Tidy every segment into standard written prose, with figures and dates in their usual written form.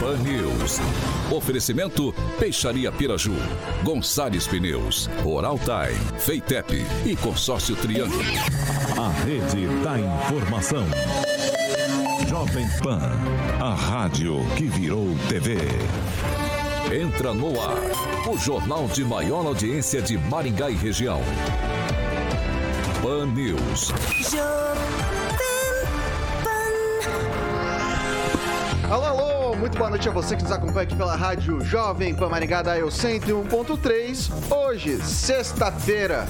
Pan News. Oferecimento Peixaria Piraju, Gonçalves Pneus, Oral Time, Feitep e Consórcio Triângulo. A rede da informação. Jovem Pan, a rádio que virou TV. Entra no ar, o jornal de maior audiência de Maringá e região. Pan News. Alô, alô, muito boa noite a você que nos acompanha aqui pela rádio Jovem Pan Maringá da EU 101.3. Hoje, sexta-feira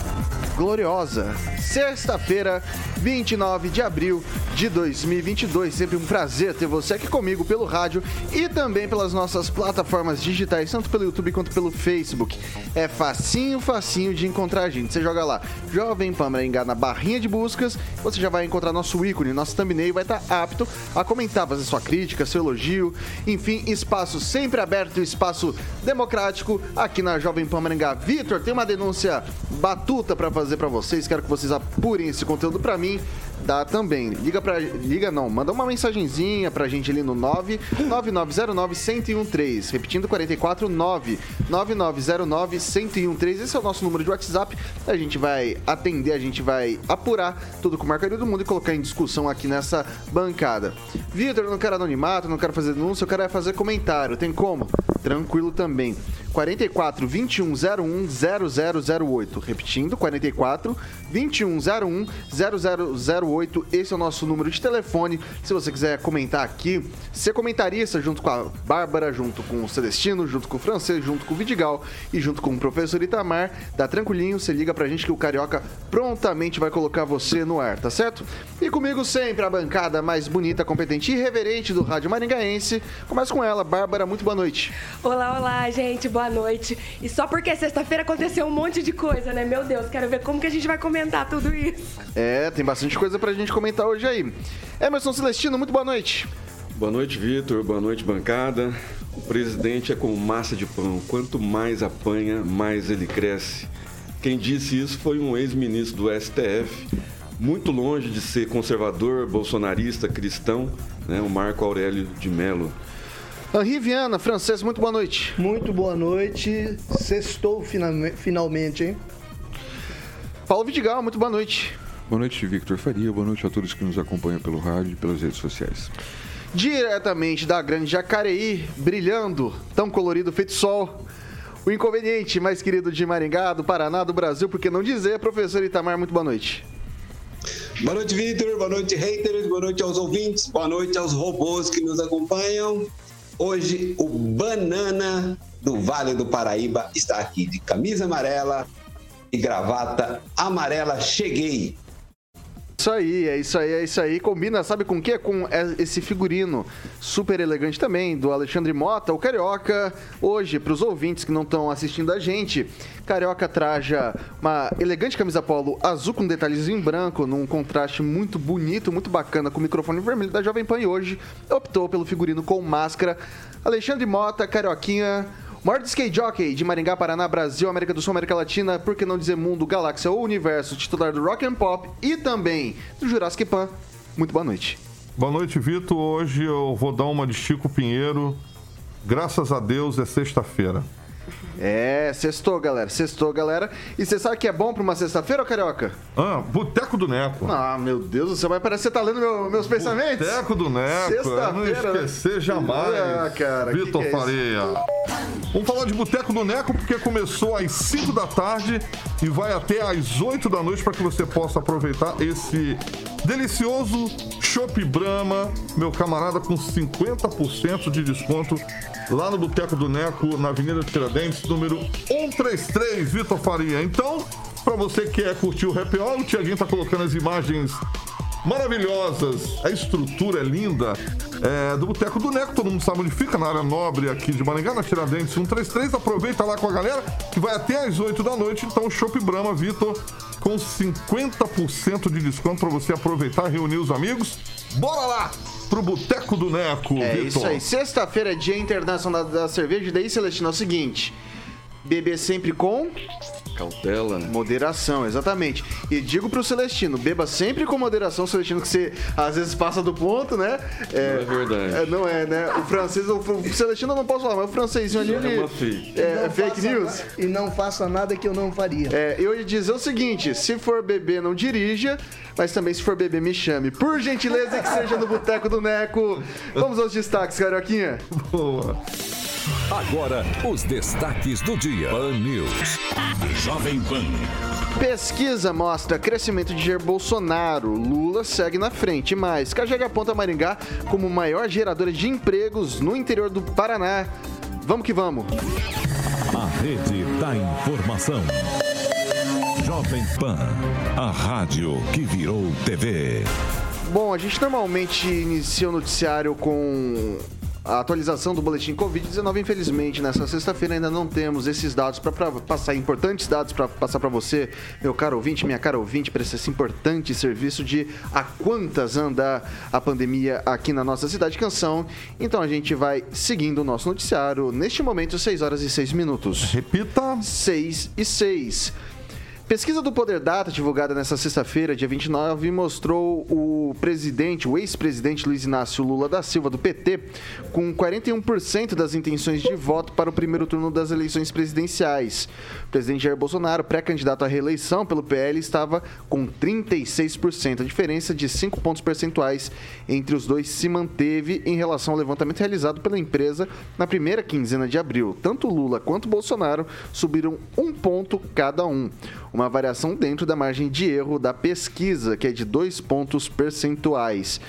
gloriosa, sexta-feira, 29 de abril de 2022. Sempre um prazer ter você aqui comigo pelo rádio e também pelas nossas plataformas digitais, tanto pelo YouTube quanto pelo Facebook. É facinho, facinho de encontrar a gente. Você joga lá Jovem Pan Maringá na barrinha de buscas, você já vai encontrar nosso ícone, nosso thumbnail, vai estar apto a comentar, fazer sua crítica, seu elogio, enfim, espaço sempre aberto, espaço democrático aqui na Jovem Pan Maringá. Vitor, tem uma denúncia batuta para fazer pra vocês, quero que vocês apurem esse conteúdo pra mim, dá também. Manda uma mensagenzinha pra gente ali no 99909-1013, repetindo 449-9909-1013, esse é o nosso número de WhatsApp, a gente vai atender, a gente vai apurar tudo com o maior carinho do mundo e colocar em discussão aqui nessa bancada. Vitor, eu não quero anonimato, não quero fazer denúncia, eu quero fazer comentário, tem como? Tranquilo também. 44-2101-0008, repetindo, 44-2101-0008, esse é o nosso número de telefone. Se você quiser comentar aqui, ser comentarista junto com a Bárbara, junto com o Celestino, junto com o Francês, junto com o Vidigal e junto com o Professor Itamar, dá tranquilinho, você liga pra gente que o Carioca prontamente vai colocar você no ar, tá certo? E comigo sempre a bancada mais bonita, competente e irreverente do rádio maringaense. Começa com ela, Bárbara, muito boa noite. Olá, olá, gente, boa noite. E só porque sexta-feira aconteceu um monte de coisa, né? Meu Deus, quero ver como que a gente vai comentar tudo isso. É, tem bastante coisa pra gente comentar hoje aí. Emerson Celestino, muito boa noite. Boa noite, Vitor. Boa noite, bancada. O presidente é como massa de pão. Quanto mais apanha, mais ele cresce. Quem disse isso foi um ex-ministro do STF, muito longe de ser conservador, bolsonarista, cristão, né? O Marco Aurélio de Mello. Henri Viana, Francês, muito boa noite. Muito boa noite. Sextou finalmente, hein? Paulo Vidigal, muito boa noite. Boa noite, Vitor Faria. Boa noite a todos que nos acompanham pelo rádio e pelas redes sociais. Diretamente da grande Jacareí, brilhando, tão colorido feito sol, o inconveniente mais querido de Maringá, do Paraná, do Brasil, por que não dizer, Professor Itamar, muito boa noite. Boa noite, Vitor. Boa noite, haters. Boa noite aos ouvintes. Boa noite aos robôs que nos acompanham. Hoje, o Banana do Vale do Paraíba está aqui de camisa amarela e gravata amarela. Cheguei! Isso aí, é isso aí, é isso aí. Combina, sabe com o quê? Com esse figurino super elegante também, do Alexandre Mota, o Carioca. Hoje, para os ouvintes que não estão assistindo a gente, Carioca traja uma elegante camisa polo azul com detalhes em branco, num contraste muito bonito, muito bacana, com o microfone vermelho da Jovem Pan. E hoje, optou pelo figurino com máscara. Alexandre Mota, Carioquinha, maior skate jockey de Maringá, Paraná, Brasil, América do Sul, América Latina, por que não dizer mundo, galáxia ou universo, titular do Rock and Pop e também do Jurassic Pan. Muito boa noite. Boa noite, Vitor. Hoje eu vou dar uma de Chico Pinheiro. Graças a Deus é sexta-feira. É, sextou, galera. Sextou, galera. E você sabe que é bom pra uma sexta-feira, ô Carioca? Ah, Boteco do Neco. Ah, meu Deus, você vai parecer que tá lendo meus pensamentos. Boteco do Neco. Sexta-feira. Eu não esquecer jamais. Ah, cara. Vitor Faria. Vamos falar de Boteco do Neco porque começou às 5 da tarde e vai até às 8 da noite para que você possa aproveitar esse delicioso chopp Brahma, meu camarada, com 50% de desconto lá no Boteco do Neco, na Avenida Tiradentes, número 133, Vitor Faria. Então, para você que quer curtir o happy hour, o Tiaguinho tá colocando as imagens maravilhosas, a estrutura é linda, do Boteco do Neco, todo mundo sabe onde fica, na área nobre aqui de Maringá, na Tiradentes 133, aproveita lá com a galera, que vai até às 8 da noite, então o Chopp Brahma, Vitor, com 50% de desconto para você aproveitar, reunir os amigos, bora lá! Pro Boteco do Neco, é Vitor. Isso aí, sexta-feira é Dia Internacional da Cerveja, e daí, Celestino, é o seguinte, beber sempre com... cautela, né? Moderação, exatamente. E digo pro Celestino, beba sempre com moderação, Celestino, que você às vezes passa do ponto, né? É, não é verdade. É, não é, né? O francês, o Celestino eu não posso falar, mas o francesinho ali, ele, é fake news. E não faça nada que eu não faria. É, eu ia dizer o seguinte, se for beber, não dirija, mas também se for beber, me chame. Por gentileza, que seja no Boteco do Neco. Vamos aos destaques, Carioquinha. Boa. Agora, os destaques do dia. Pan News. Jovem Pan. Pesquisa mostra crescimento de Jair Bolsonaro. Lula segue na frente, mas Cageg aponta Maringá como maior geradora de empregos no interior do Paraná. Vamos que vamos. A rede da informação. Jovem Pan, a rádio que virou TV. Bom, a gente normalmente inicia o noticiário com... a atualização do boletim Covid-19, infelizmente, nessa sexta-feira ainda não temos esses dados para passar, importantes dados para passar para você, meu caro ouvinte, minha cara ouvinte, para esse importante serviço de a quantas anda a pandemia aqui na nossa cidade, Canção. Então a gente vai seguindo o nosso noticiário, neste momento, 6 horas e 6 minutos. Repita. 6 e 6. Pesquisa do Poder Data, divulgada nesta sexta-feira, dia 29, mostrou o ex-presidente Luiz Inácio Lula da Silva, do PT, com 41% das intenções de voto para o primeiro turno das eleições presidenciais. O presidente Jair Bolsonaro, pré-candidato à reeleição pelo PL, estava com 36%. A diferença de 5 pontos percentuais entre os dois se manteve em relação ao levantamento realizado pela empresa na primeira quinzena de abril. Tanto Lula quanto Bolsonaro subiram 1 ponto cada um. Uma variação dentro da margem de erro da pesquisa, que é de 2 pontos percentuais.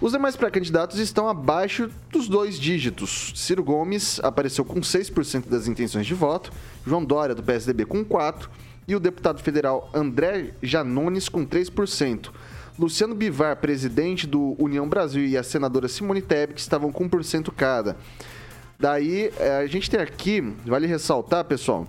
Os demais pré-candidatos estão abaixo dos 2 dígitos. Ciro Gomes apareceu com 6% das intenções de voto, João Dória, do PSDB, com 4%, e o deputado federal André Janones, com 3%. Luciano Bivar, presidente do União Brasil, e a senadora Simone Tebet estavam com 1% cada. Daí, a gente tem aqui, vale ressaltar, pessoal,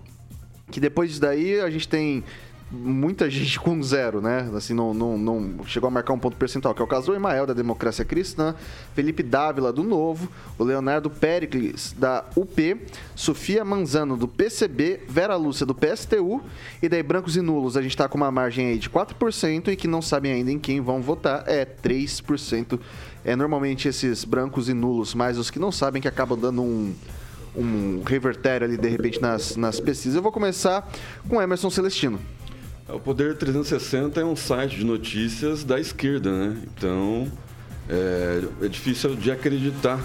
que depois disso daí a gente tem muita gente com 0, né? Assim, não chegou a marcar 1 ponto percentual, que é o caso do Emael, da Democracia Cristã, Felipe Dávila, do Novo, o Leonardo Pericles, da UP, Sofia Manzano, do PCB, Vera Lúcia, do PSTU, e daí brancos e nulos, a gente tá com uma margem aí de 4% e que não sabem ainda em quem vão votar, é 3%. É normalmente esses brancos e nulos, mas os que não sabem que acabam dando um revertério ali, de repente, nas pesquisas. Eu vou começar com Emerson Celestino. O Poder 360 é um site de notícias da esquerda, né? Então, é difícil de acreditar,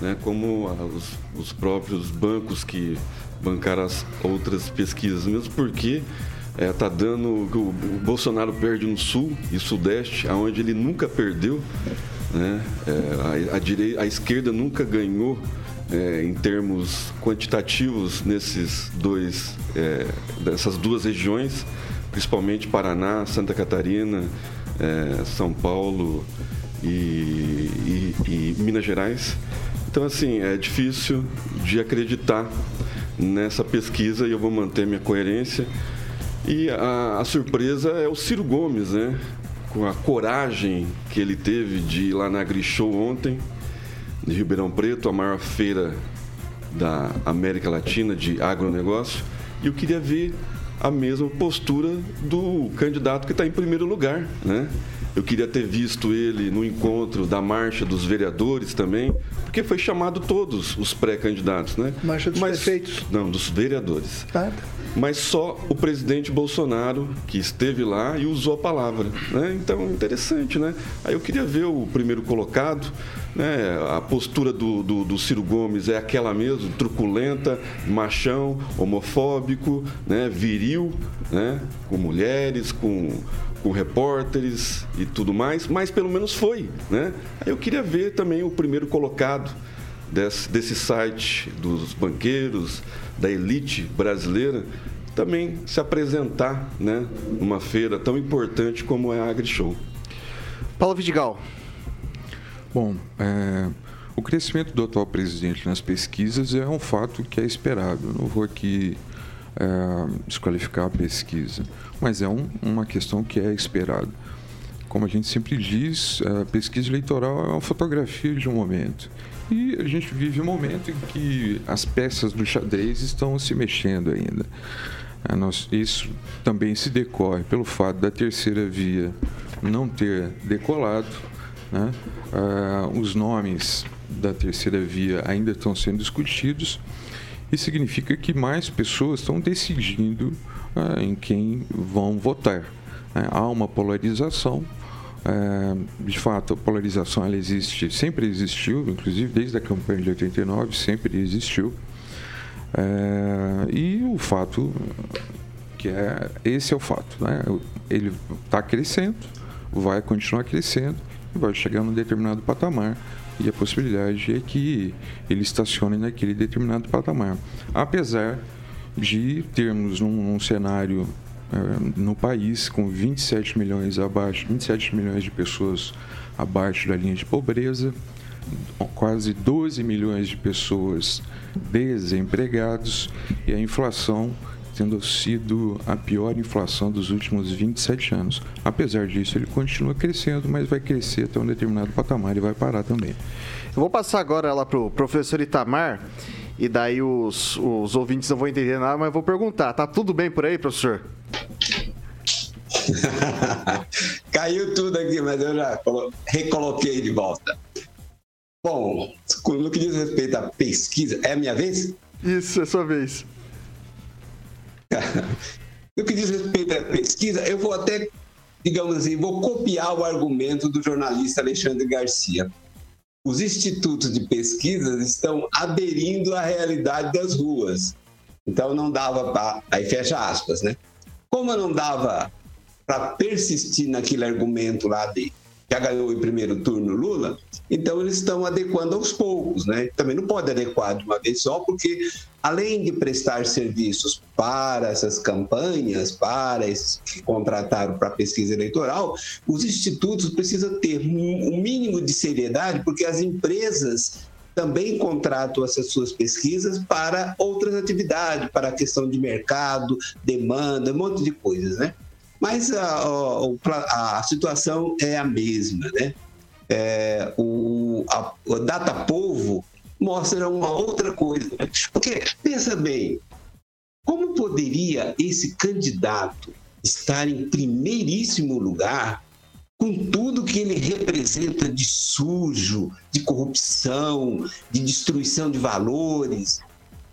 né? Como os próprios bancos que bancaram as outras pesquisas, mesmo porque tá dando... O Bolsonaro perde no Sul e Sudeste, onde ele nunca perdeu, né? A esquerda nunca ganhou em termos quantitativos nessas 2 regiões, principalmente Paraná, Santa Catarina, São Paulo e Minas Gerais. Então, assim, é difícil de acreditar nessa pesquisa e eu vou manter minha coerência. E a surpresa é o Ciro Gomes, né? Com a coragem que ele teve de ir lá na Grishow ontem, de Ribeirão Preto, a maior feira da América Latina de agronegócio, e eu queria ver a mesma postura do candidato que está em primeiro lugar, né? Eu queria ter visto ele no encontro da Marcha dos Vereadores também, porque foi chamado todos os pré-candidatos, né? Marcha dos prefeitos? Não, dos vereadores. Ah. Mas só o presidente Bolsonaro, que esteve lá e usou a palavra, né? Então, interessante, né? Aí eu queria ver o primeiro colocado, né? A postura do Ciro Gomes é aquela mesmo, truculenta, machão, homofóbico, né? Viril, né? Com mulheres, com repórteres e tudo mais, mas pelo menos foi, né? Eu queria ver também o primeiro colocado desse site dos banqueiros, da elite brasileira, também se apresentar, né, numa feira tão importante como é a AgriShow. Paulo Vidigal. Bom, o crescimento do atual presidente nas pesquisas é um fato que é esperado. Eu não vou aqui desqualificar a pesquisa, mas é uma questão que é esperada. Como a gente sempre diz, a pesquisa eleitoral é uma fotografia de um momento. E a gente vive um momento em que as peças do xadrez estão se mexendo ainda. Isso também se decorre pelo fato da terceira via não ter decolado, né? Os nomes da terceira via ainda estão sendo discutidos. Isso significa que mais pessoas estão decidindo em quem vão votar. Há uma polarização. De fato, a polarização ela existe, sempre existiu, inclusive desde a campanha de 89, sempre existiu. E o fato, que é esse é o fato, né? Ele está crescendo, vai continuar crescendo, e vai chegar num determinado patamar, e a possibilidade é que ele estacione naquele determinado patamar. Apesar de termos num cenário no país, com 27 milhões de pessoas abaixo da linha de pobreza, quase 12 milhões de pessoas desempregados e a inflação tendo sido a pior inflação dos últimos 27 anos. Apesar disso, ele continua crescendo, mas vai crescer até um determinado patamar e vai parar também. Eu vou passar agora lá para o professor Itamar. E daí os ouvintes não vão entender nada, mas eu vou perguntar. Tá tudo bem por aí, professor? Caiu tudo aqui, mas eu já recoloquei de volta. Bom, no que diz respeito à pesquisa... É a minha vez? Isso, é a sua vez. No que diz respeito à pesquisa, eu vou até, digamos assim, vou copiar o argumento do jornalista Alexandre Garcia. Os institutos de pesquisas estão aderindo à realidade das ruas. Então, não dava para... Aí fecha aspas, né? Como não dava para persistir naquele argumento lá de já ganhou em primeiro turno Lula, então eles estão adequando aos poucos, né? Também não pode adequar de uma vez só, porque além de prestar serviços para essas campanhas, para esses que contrataram para pesquisa eleitoral, os institutos precisam ter um mínimo de seriedade, porque as empresas também contratam essas suas pesquisas para outras atividades, para a questão de mercado, demanda, um monte de coisas, né? Mas a situação é a mesma, né? A Datapovo mostra uma outra coisa. Porque, pensa bem, como poderia esse candidato estar em primeiríssimo lugar com tudo que ele representa de sujo, de corrupção, de destruição de valores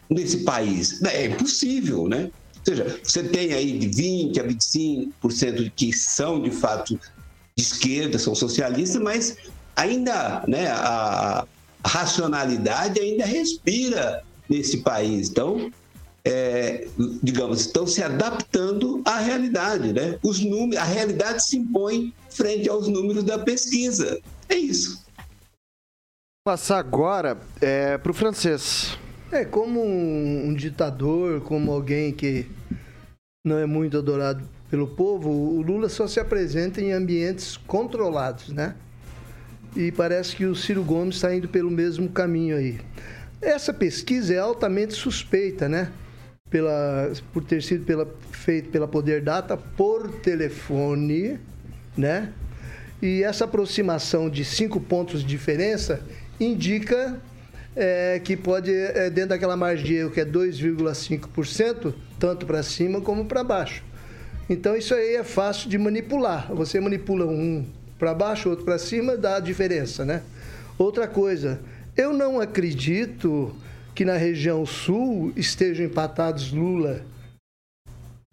nesse país? É impossível, né? Ou seja, você tem aí de 20% a 25% que são, de fato, de esquerda, são socialistas, mas ainda, né, a racionalidade ainda respira nesse país. Então, digamos, estão se adaptando à realidade, né? Os números, a realidade se impõe frente aos números da pesquisa. É isso. Vou passar agora para o francês. Como um ditador, como alguém que não é muito adorado pelo povo, o Lula só se apresenta em ambientes controlados, né? E parece que o Ciro Gomes está indo pelo mesmo caminho aí. Essa pesquisa é altamente suspeita, né? Por ter sido feita pela Poder Data por telefone, né? E essa aproximação de 5 pontos de diferença indica... que pode, dentro daquela margem de erro que é 2,5%, tanto para cima como para baixo. Então, isso aí é fácil de manipular. Você manipula um para baixo, outro para cima, dá a diferença, né? Outra coisa, eu não acredito que na região sul estejam empatados Lula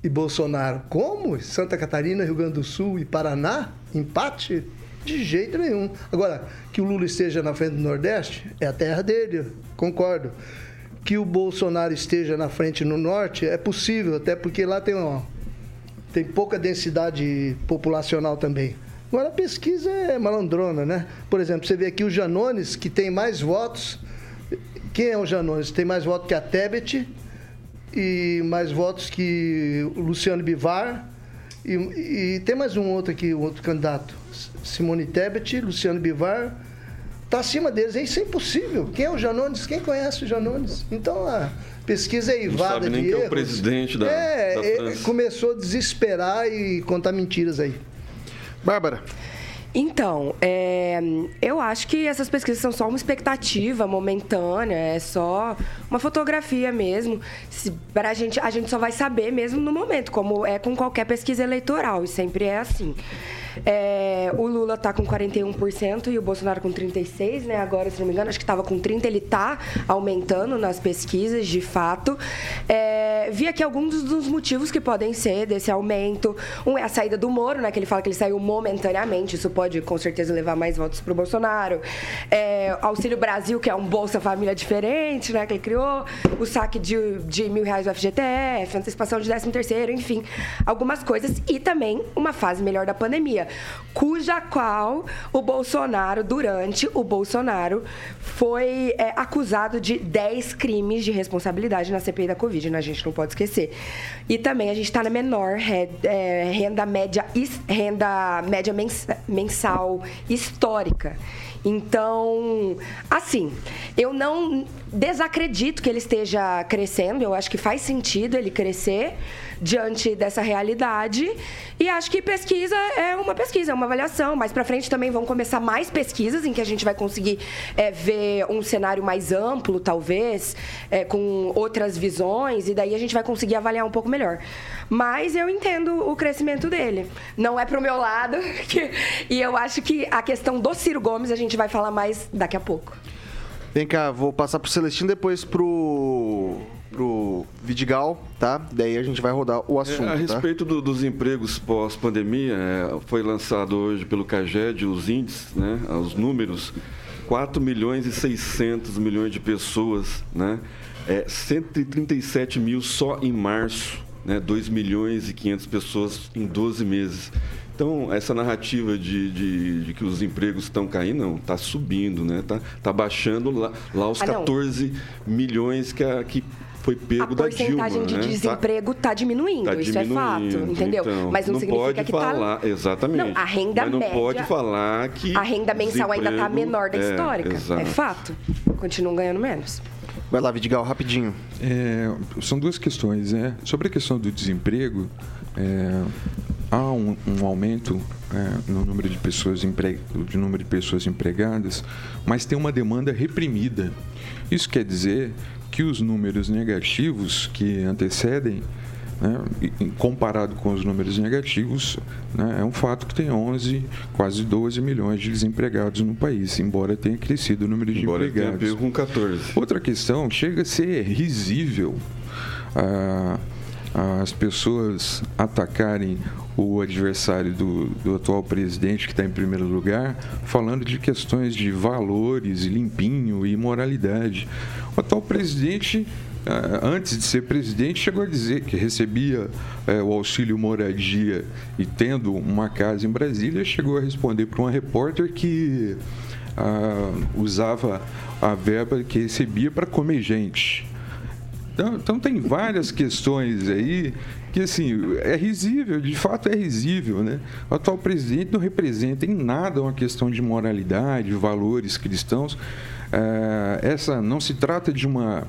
e Bolsonaro. Como? Santa Catarina, Rio Grande do Sul e Paraná? Empate? De jeito nenhum. Agora, que o Lula esteja na frente do Nordeste, é a terra dele, concordo. Que o Bolsonaro esteja na frente no Norte, é possível, até porque lá tem pouca densidade populacional também. Agora, a pesquisa é malandrona, né? Por exemplo, você vê aqui o Janones, que tem mais votos. Quem é o Janones? Tem mais votos que a Tebet e mais votos que o Luciano Bivar e tem mais um outro aqui, um outro candidato. Simone Tebet, Luciano Bivar, está acima deles. Isso é impossível. Quem é o Janones? Quem conhece o Janones? Então, a pesquisa é eivada de erros. Não sabe nem quem é o presidente da França. Começou a desesperar e contar mentiras aí. Bárbara. Então, eu acho que essas pesquisas são só uma expectativa momentânea, é só uma fotografia mesmo. A gente só vai saber mesmo no momento, como é com qualquer pesquisa eleitoral, e sempre é assim. O Lula está com 41% e o Bolsonaro com 36%, né? Agora, se não me engano, acho que estava com 30%, ele está aumentando nas pesquisas, de fato. Vi aqui alguns dos motivos que podem ser desse aumento. Um é a saída do Moro, né? Que ele fala que ele saiu momentaneamente, isso pode, com certeza, levar mais votos para o Bolsonaro. Auxílio Brasil, que é um Bolsa Família diferente, né? Que ele criou. O saque de R$1.000 do FGTS, antecipação de 13º, enfim, algumas coisas. E também uma fase melhor da pandemia, cuja qual o Bolsonaro, durante o Bolsonaro, foi acusado de 10 crimes de responsabilidade na CPI da Covid, né? A gente não pode esquecer. E também a gente está na menor renda média mensal histórica. Então, assim, eu não desacredito que ele esteja crescendo, eu acho que faz sentido ele crescer diante dessa realidade, e acho que pesquisa, é uma avaliação. Mais pra frente também vão começar mais pesquisas em que a gente vai conseguir ver um cenário mais amplo, talvez, com outras visões, e daí a gente vai conseguir avaliar um pouco melhor. Mas eu entendo o crescimento dele, não é pro meu lado, e eu acho que a questão do Ciro Gomes a gente vai falar mais daqui a pouco. Vem cá, vou passar pro Celestino, depois pro Vidigal, tá? Daí a gente vai rodar o assunto. A respeito dos empregos pós-pandemia, foi lançado hoje pelo CAGED os índices, né? Os números, 4.600.000 de pessoas, né? 137.000 só em março, né? 2.500.000 pessoas em 12 meses. Então, essa narrativa de que os empregos estão caindo, não, está subindo, né? Tá baixando lá os 14 milhões que foi pego da Dilma. A porcentagem de desemprego está diminuindo, isso é fato, entendeu? Então, mas não significa que está... Exatamente. Não, a renda média... Mas não pode falar que... A renda mensal ainda está menor da histórica, exato. É fato. Continuam ganhando menos. Vai lá, Vidigal, rapidinho. São duas questões, né? Sobre a questão do desemprego... Há um aumento no número de pessoas empregadas, mas tem uma demanda reprimida. Isso quer dizer que os números negativos que antecedem, né, comparado com os números negativos, né, é um fato que tem quase 12 milhões de desempregados no país, embora tenha crescido o número de empregados. Embora tenha com 14. Outra questão, chega a ser risível as pessoas atacarem o adversário do atual presidente, que está em primeiro lugar, falando de questões de valores, limpinho e moralidade. O atual presidente, antes de ser presidente, chegou a dizer que recebia o auxílio moradia e, tendo uma casa em Brasília, chegou a responder para uma repórter que usava a verba que recebia para comer gente. Então, tem várias questões aí que, assim, é risível, de fato é risível, né? O atual presidente não representa em nada uma questão de moralidade, valores cristãos. Essa não se trata de uma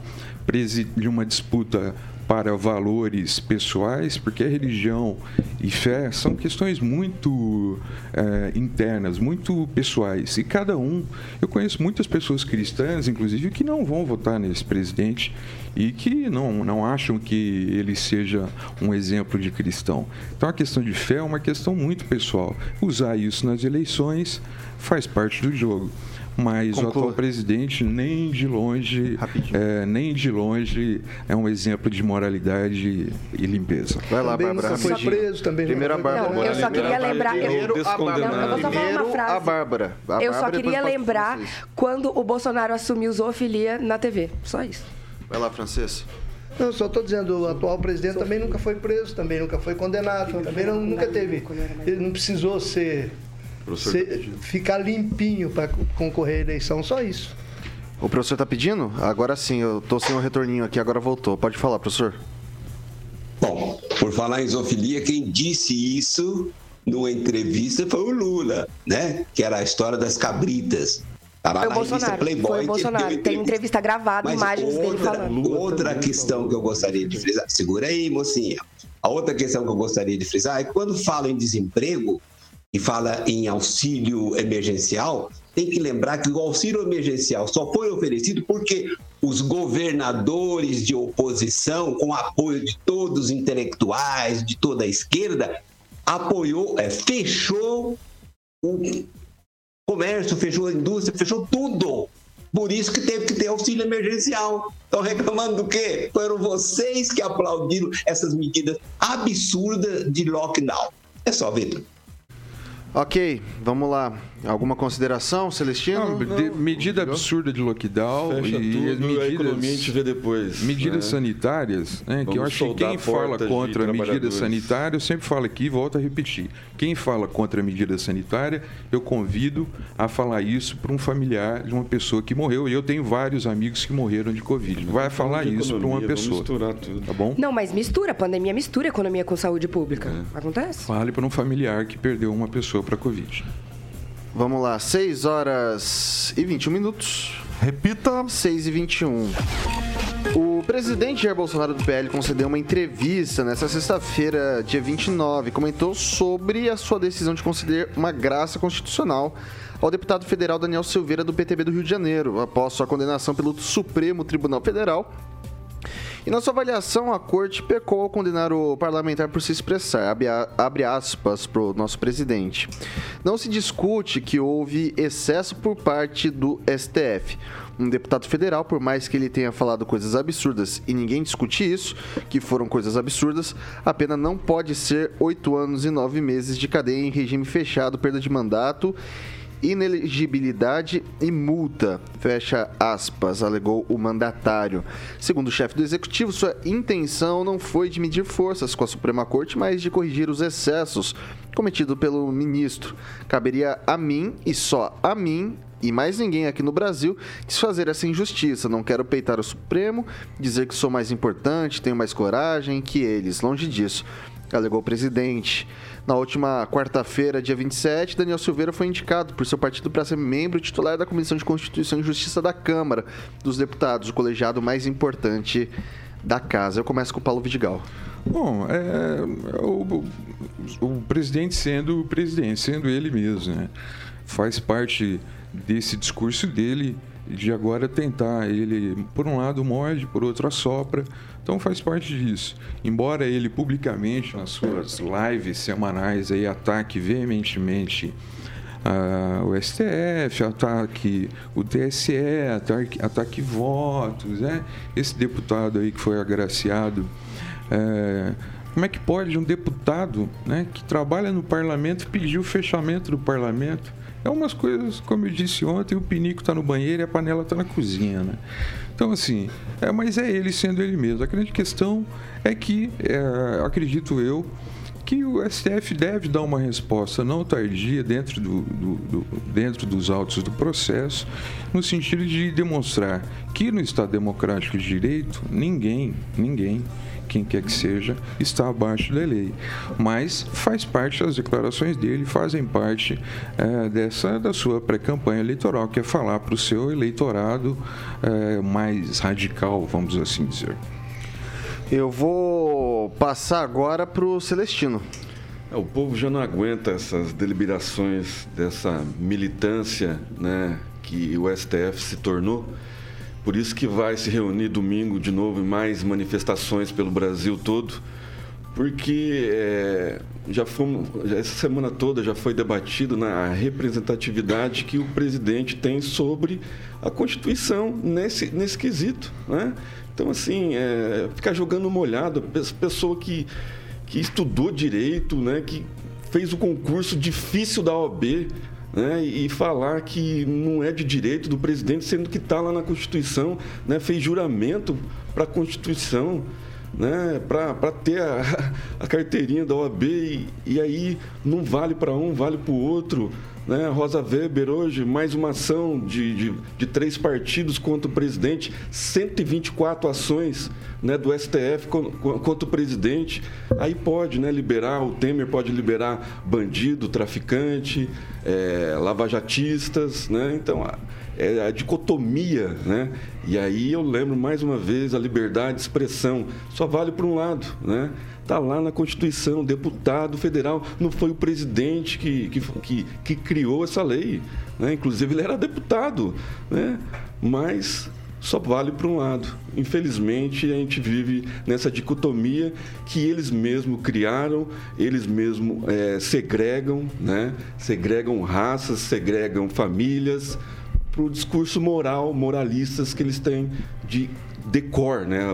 disputa para valores pessoais, porque religião e fé são questões muito internas, muito pessoais. E cada um... Eu conheço muitas pessoas cristãs, inclusive, que não vão votar nesse presidente e que não acham que ele seja um exemplo de cristão. Então, a questão de fé é uma questão muito pessoal. Usar isso nas eleições faz parte do jogo. Mas conclua. O atual presidente nem de longe é um exemplo de moralidade e limpeza. Vai lá, Bárbara. Primeiro a Bárbara. Não, eu só queria lembrar... Eu só queria lembrar quando o Bolsonaro assumiu zoofilia na TV. Só isso. Vai lá, Francês. Não, só estou dizendo, o atual presidente também nunca foi preso, também nunca foi condenado, também nunca teve... Ele não precisou ser... ficar limpinho para concorrer à eleição, só isso. O professor está pedindo? Agora sim, eu estou sem o retorninho aqui, agora voltou. Pode falar, professor. Bom, por falar em zoofilia, quem disse isso numa entrevista foi o Lula, né? Que era a história das cabritas. Estava na revista Playboy. Foi o Bolsonaro. Tem entrevista gravada, imagens dele falando. Outra questão que eu gostaria de frisar, segura aí, mocinha. A outra questão que eu gostaria de frisar é que quando fala em desemprego e fala em auxílio emergencial, tem que lembrar que o auxílio emergencial só foi oferecido porque os governadores de oposição, com apoio de todos os intelectuais, de toda a esquerda, fechou o comércio, fechou a indústria, fechou tudo. Por isso que teve que ter auxílio emergencial. Estão reclamando do quê? Foram vocês que aplaudiram essas medidas absurdas de lockdown. É só, Vitor. Ok, vamos lá. Alguma consideração, Celestino? Não. Medida absurda de lockdown. Fecha e tudo, medidas, a economia a gente vê depois. Medidas sanitárias, né, que eu acho que quem fala contra a medida sanitária, eu sempre falo aqui e volto a repetir. Quem fala contra a medida sanitária, eu convido a falar isso para um familiar de uma pessoa que morreu. E eu tenho vários amigos que morreram de Covid. Vai falar isso para uma pessoa. Misturar tudo. Tá bom? Não, mas mistura. A pandemia mistura a economia com saúde pública. É. Acontece? Fale para um familiar que perdeu uma pessoa para Covid. Vamos lá, 6 horas e 21 minutos. Repita. 6 e 21. O presidente Jair Bolsonaro do PL concedeu uma entrevista nesta sexta-feira, dia 29. Comentou sobre a sua decisão de conceder uma graça constitucional ao deputado federal Daniel Silveira do PTB do Rio de Janeiro, após sua condenação pelo Supremo Tribunal Federal. E na sua avaliação, a corte pecou ao condenar o parlamentar por se expressar, abre aspas para o nosso presidente. Não se discute que houve excesso por parte do STF. Um deputado federal, por mais que ele tenha falado coisas absurdas, e ninguém discute isso, que foram coisas absurdas, a pena não pode ser 8 anos e 9 meses de cadeia em regime fechado, perda de mandato, inelegibilidade e multa, fecha aspas, alegou o mandatário. Segundo o chefe do executivo, sua intenção não foi de medir forças com a Suprema Corte, mas de corrigir os excessos cometidos pelo ministro. Caberia a mim, e só a mim, e mais ninguém aqui no Brasil, desfazer essa injustiça. Não quero peitar o Supremo, dizer que sou mais importante, tenho mais coragem que eles, longe disso, alegou o presidente. Na última quarta-feira, dia 27, Daniel Silveira foi indicado por seu partido para ser membro titular da Comissão de Constituição e Justiça da Câmara dos Deputados, o colegiado mais importante da casa. Eu começo com o Paulo Vidigal. Bom, o presidente sendo o presidente, sendo ele mesmo, né? Faz parte desse discurso dele de agora tentar, ele por um lado morde, por outro assopra. Então faz parte disso. Embora ele publicamente nas suas lives semanais aí ataque veementemente o STF, ataque o TSE, ataque votos, né? Esse deputado aí que foi agraciado, como é que pode um deputado, né, que trabalha no parlamento pedir o fechamento do parlamento? É umas coisas, como eu disse ontem, o pinico está no banheiro e a panela está na cozinha, né? Então, assim, mas é ele sendo ele mesmo. A grande questão é que, acredito eu, que o STF deve dar uma resposta não tardia dentro, dentro dos autos do processo, no sentido de demonstrar que no Estado Democrático de Direito, ninguém, quem quer que seja, está abaixo da lei. Mas faz parte, as declarações dele fazem parte da sua pré-campanha eleitoral, que é falar para o seu eleitorado mais radical, vamos assim dizer. Eu vou passar agora para o Celestino. O povo já não aguenta essas deliberações dessa militância, né, que o STF se tornou. Por isso que vai se reunir domingo de novo em mais manifestações pelo Brasil todo, porque essa semana toda já foi debatido na representatividade que o presidente tem sobre a Constituição nesse quesito, né? Então, assim, ficar jogando molhado, pessoa que estudou direito, né, que fez o concurso difícil da OAB, né, e falar que não é de direito do presidente, sendo que está lá na Constituição, né, fez juramento para a Constituição, né, para ter a carteirinha da OAB, e aí não vale para um, vale para o outro. Né? Rosa Weber hoje, mais uma ação de 3 partidos contra o presidente, 124 ações, né, do STF contra o presidente. Aí pode, né, liberar, o Temer pode liberar bandido, traficante, lavajatistas, né? Então, a dicotomia, né? E aí eu lembro mais uma vez a liberdade de expressão, só vale para um lado, né? Está lá na Constituição, deputado federal, não foi o presidente que criou essa lei, né? Inclusive ele era deputado, né? Mas só vale para um lado. Infelizmente, a gente vive nessa dicotomia que eles mesmos criaram, eles mesmos segregam, né? Segregam raças, segregam famílias, para o discurso moral, moralistas que eles têm de decor, né?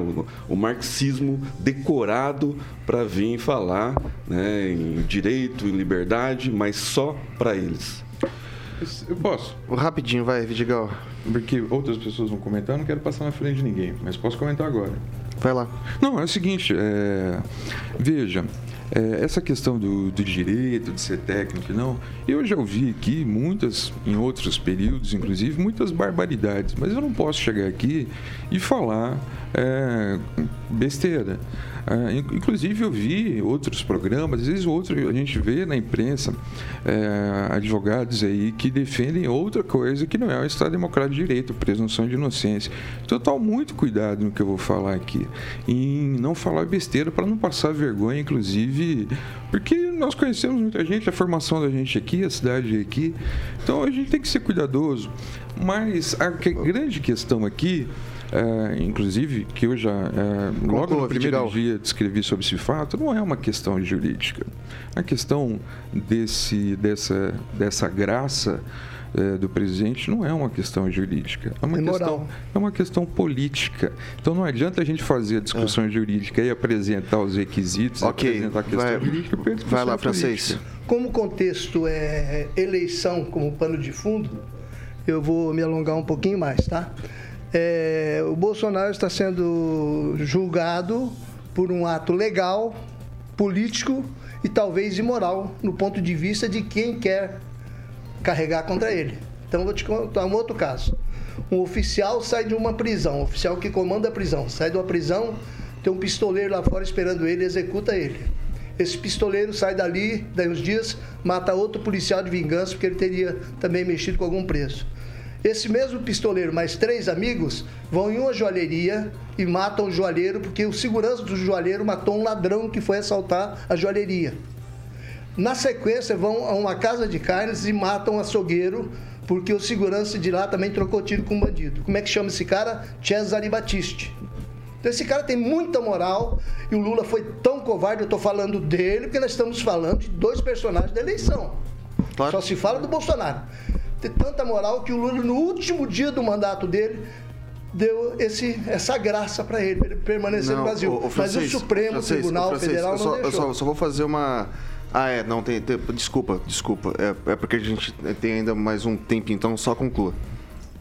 O marxismo decorado para vir falar, né, em direito, em liberdade, mas só para eles. Eu posso? Rapidinho, vai, Vidigal. Porque outras pessoas vão comentar, não quero passar na frente de ninguém, mas posso comentar agora. Vai lá. Não, é o seguinte, veja, essa questão do direito, de ser técnico, não, eu já ouvi aqui muitas, em outros períodos, inclusive, muitas barbaridades, mas eu não posso chegar aqui e falar besteira. Inclusive, eu vi outros programas, às vezes a gente vê na imprensa advogados aí que defendem outra coisa que não é o Estado Democrático de Direito, presunção de inocência. Então, eu tomo muito cuidado no que eu vou falar aqui, em não falar besteira para não passar vergonha, inclusive, porque nós conhecemos muita gente, a formação da gente aqui, a cidade aqui, então a gente tem que ser cuidadoso. Mas a grande questão aqui, inclusive, que eu já logo no primeiro dia descrevi sobre esse fato, não é uma questão jurídica. A questão dessa graça do presidente não é uma questão jurídica, é uma questão política. Então não adianta a gente fazer a discussão jurídica e apresentar os requisitos, apresentar a questão jurídica. Vai lá, Francês. Como o contexto é eleição como pano de fundo, eu vou me alongar um pouquinho mais, tá? O Bolsonaro está sendo julgado por um ato legal, político e talvez imoral, no ponto de vista de quem quer carregar contra ele. Então, vou te contar um outro caso. Um oficial sai de uma prisão, um oficial que comanda a prisão, sai de uma prisão, tem um pistoleiro lá fora esperando ele, executa ele. Esse pistoleiro sai dali, daí uns dias, mata outro policial de vingança, porque ele teria também mexido com algum preso. Esse mesmo pistoleiro, mais 3 amigos, vão em uma joalheria e matam o joalheiro, porque o segurança do joalheiro matou um ladrão que foi assaltar a joalheria. Na sequência, vão a uma casa de carnes e matam um açougueiro, porque o segurança de lá também trocou tiro com um bandido. Como é que chama esse cara? Cesare Battisti. Então, esse cara tem muita moral e o Lula foi tão covarde, eu estou falando dele, porque nós estamos falando de 2 personagens da eleição. Claro. Só se fala do Bolsonaro. Tem tanta moral que o Lula, no último dia do mandato dele, deu essa graça para ele, permanecer no Brasil. Mas o Supremo Tribunal Federal não deixou. Eu só vou fazer uma... não, tem desculpa. É porque a gente tem ainda mais um tempo, então só conclua.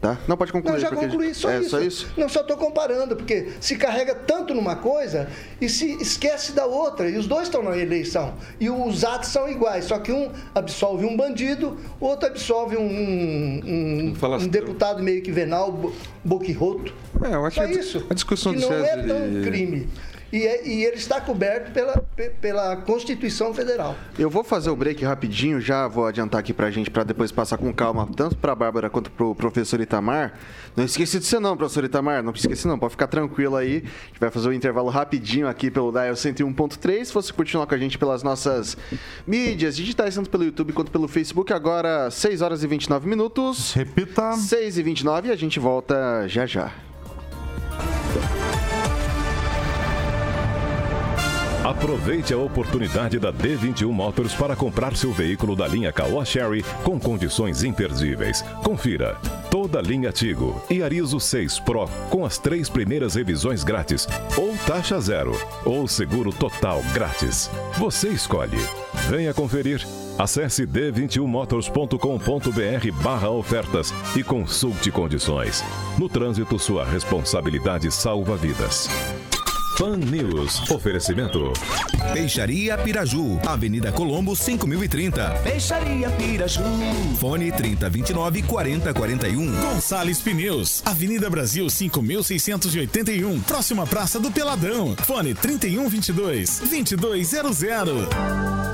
Tá? Não, pode concluir. Não, já concluí, só isso. Não, só estou comparando, porque se carrega tanto numa coisa e se esquece da outra, e os dois estão na eleição, e os atos são iguais, só que um absolve um bandido, o outro absolve um deputado meio que venal, boquirroto. Eu acho isso. A discussão que não é tão crime. E ele está coberto pela Constituição Federal. Eu vou fazer o break rapidinho, já vou adiantar aqui pra gente, para depois passar com calma, tanto pra Bárbara quanto pro professor Itamar. Não esqueci de você não, professor Itamar, não esqueci não, pode ficar tranquilo aí. A gente vai fazer um intervalo rapidinho aqui pelo Dial 101.3, se você continuar com a gente pelas nossas mídias digitais, tanto pelo YouTube quanto pelo Facebook, agora 6 horas e 29 minutos. Repita. 6h29 e a gente volta já já. Aproveite a oportunidade da D21 Motors para comprar seu veículo da linha Caoa Chery com condições imperdíveis. Confira. Toda a linha Tigo e Arizo 6 Pro com as 3 primeiras revisões grátis, ou taxa zero, ou seguro total grátis. Você escolhe. Venha conferir. Acesse d21motors.com.br/ofertas e consulte condições. No trânsito, sua responsabilidade salva vidas. Pan News. Oferecimento. Peixaria Piraju. Avenida Colombo, 5030. Peixaria Piraju. Fone 3029-4041. Gonçalves Pneus. Avenida Brasil, 5681. Próxima Praça do Peladão. Fone 3122-2200.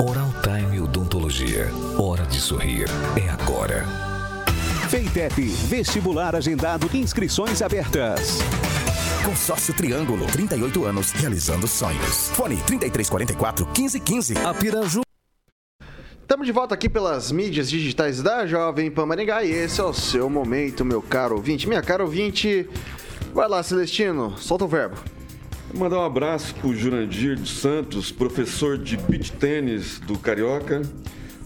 Oral Time Odontologia. Hora de sorrir. É agora. FEITEP. Vestibular agendado. Inscrições abertas. Consórcio Triângulo, 38 anos, realizando sonhos. Fone 3344-1515. A Piraju. Estamos de volta aqui pelas mídias digitais da Jovem Pan Maringá e esse é o seu momento, meu caro ouvinte. Minha cara ouvinte, vai lá, Celestino, solta o verbo. Mandar um abraço pro Jurandir dos Santos, professor de beach tênis do Carioca.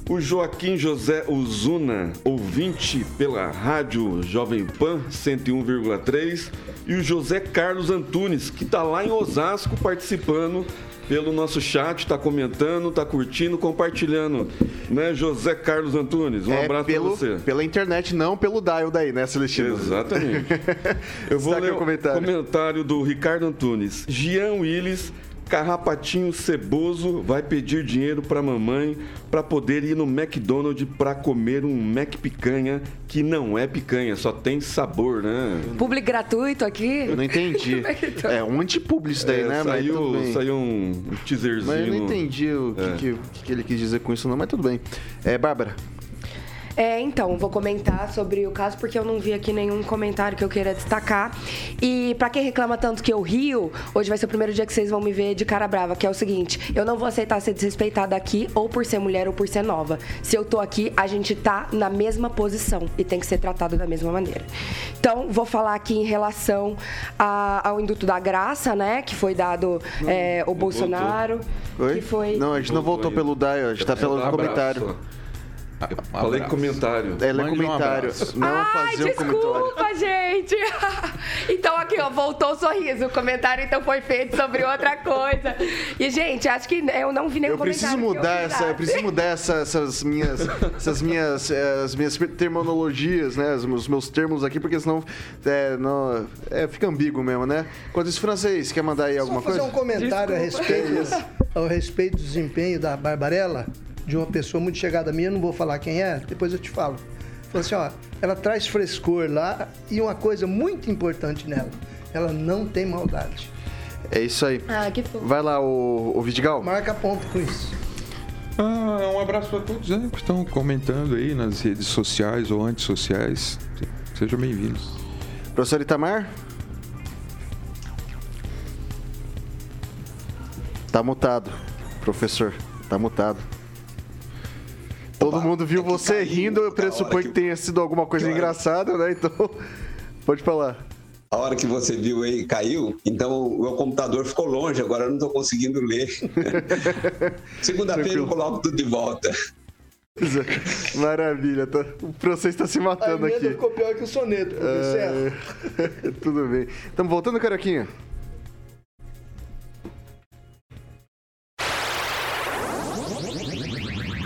O Joaquim José Uzuna, ouvinte pela rádio Jovem Pan 101,3, e o José Carlos Antunes, que está lá em Osasco participando pelo nosso chat, está comentando, está curtindo, compartilhando, né, José Carlos Antunes? Um abraço para você. Pela internet, não pelo dial daí, né, Celestino? Exatamente. Eu vou ler o comentário do Ricardo Antunes. Jean Willis... Carrapatinho ceboso vai pedir dinheiro pra mamãe pra poder ir no McDonald's pra comer um Mac Picanha, que não é picanha, só tem sabor, né? Publi gratuito aqui? Eu não entendi. É um anti-publi isso daí, né? Saiu um teaserzinho. Mas eu não entendi o que ele quis dizer com isso não, mas tudo bem. Bárbara. Então, vou comentar sobre o caso, porque eu não vi aqui nenhum comentário que eu queira destacar. E pra quem reclama tanto que eu rio, hoje vai ser o primeiro dia que vocês vão me ver de cara brava, que é o seguinte: eu não vou aceitar ser desrespeitada aqui, ou por ser mulher, ou por ser nova. Se eu tô aqui, a gente tá na mesma posição e tem que ser tratado da mesma maneira. Então, vou falar aqui em relação ao indulto da graça, né, que foi dado o Bolsonaro. Que foi... Não, a gente não voltou pelo DAI, a gente tá pelo comentário. Falei comentário. Ela é comentário. Não fazer o comentário. Desculpa, gente. Então, aqui, ó, voltou o sorriso. O comentário, então, foi feito sobre outra coisa. E, gente, acho que eu não vi nenhum comentário. Eu preciso mudar essas minhas terminologias, né? Os meus termos aqui, porque senão fica ambíguo mesmo, né? Quanto isso, francês, quer mandar aí alguma coisa? Só fazer um comentário a respeito do desempenho da Barbarella. De uma pessoa muito chegada minha, não vou falar quem é, depois eu te falo. Falou assim, ó, ela traz frescor lá e uma coisa muito importante nela, ela não tem maldade. É isso aí. Que fofo. Vai lá, o Vidigal. Marca ponto com isso. Um abraço para todos, né, que estão comentando aí nas redes sociais ou antissociais. Sejam bem-vindos. Professor Itamar? Tá mutado, professor. Tá mutado. Todo mundo viu você rindo, eu pressuponho que tenha sido alguma coisa engraçada, né? Então, pode falar. A hora que você viu aí, caiu, então o meu computador ficou longe, agora eu não estou conseguindo ler. Segunda-feira eu coloco tudo de volta. Maravilha, o processo está se matando aqui. Ficou pior que o soneto, certo? Tudo bem. Estamos voltando, Carioquinha?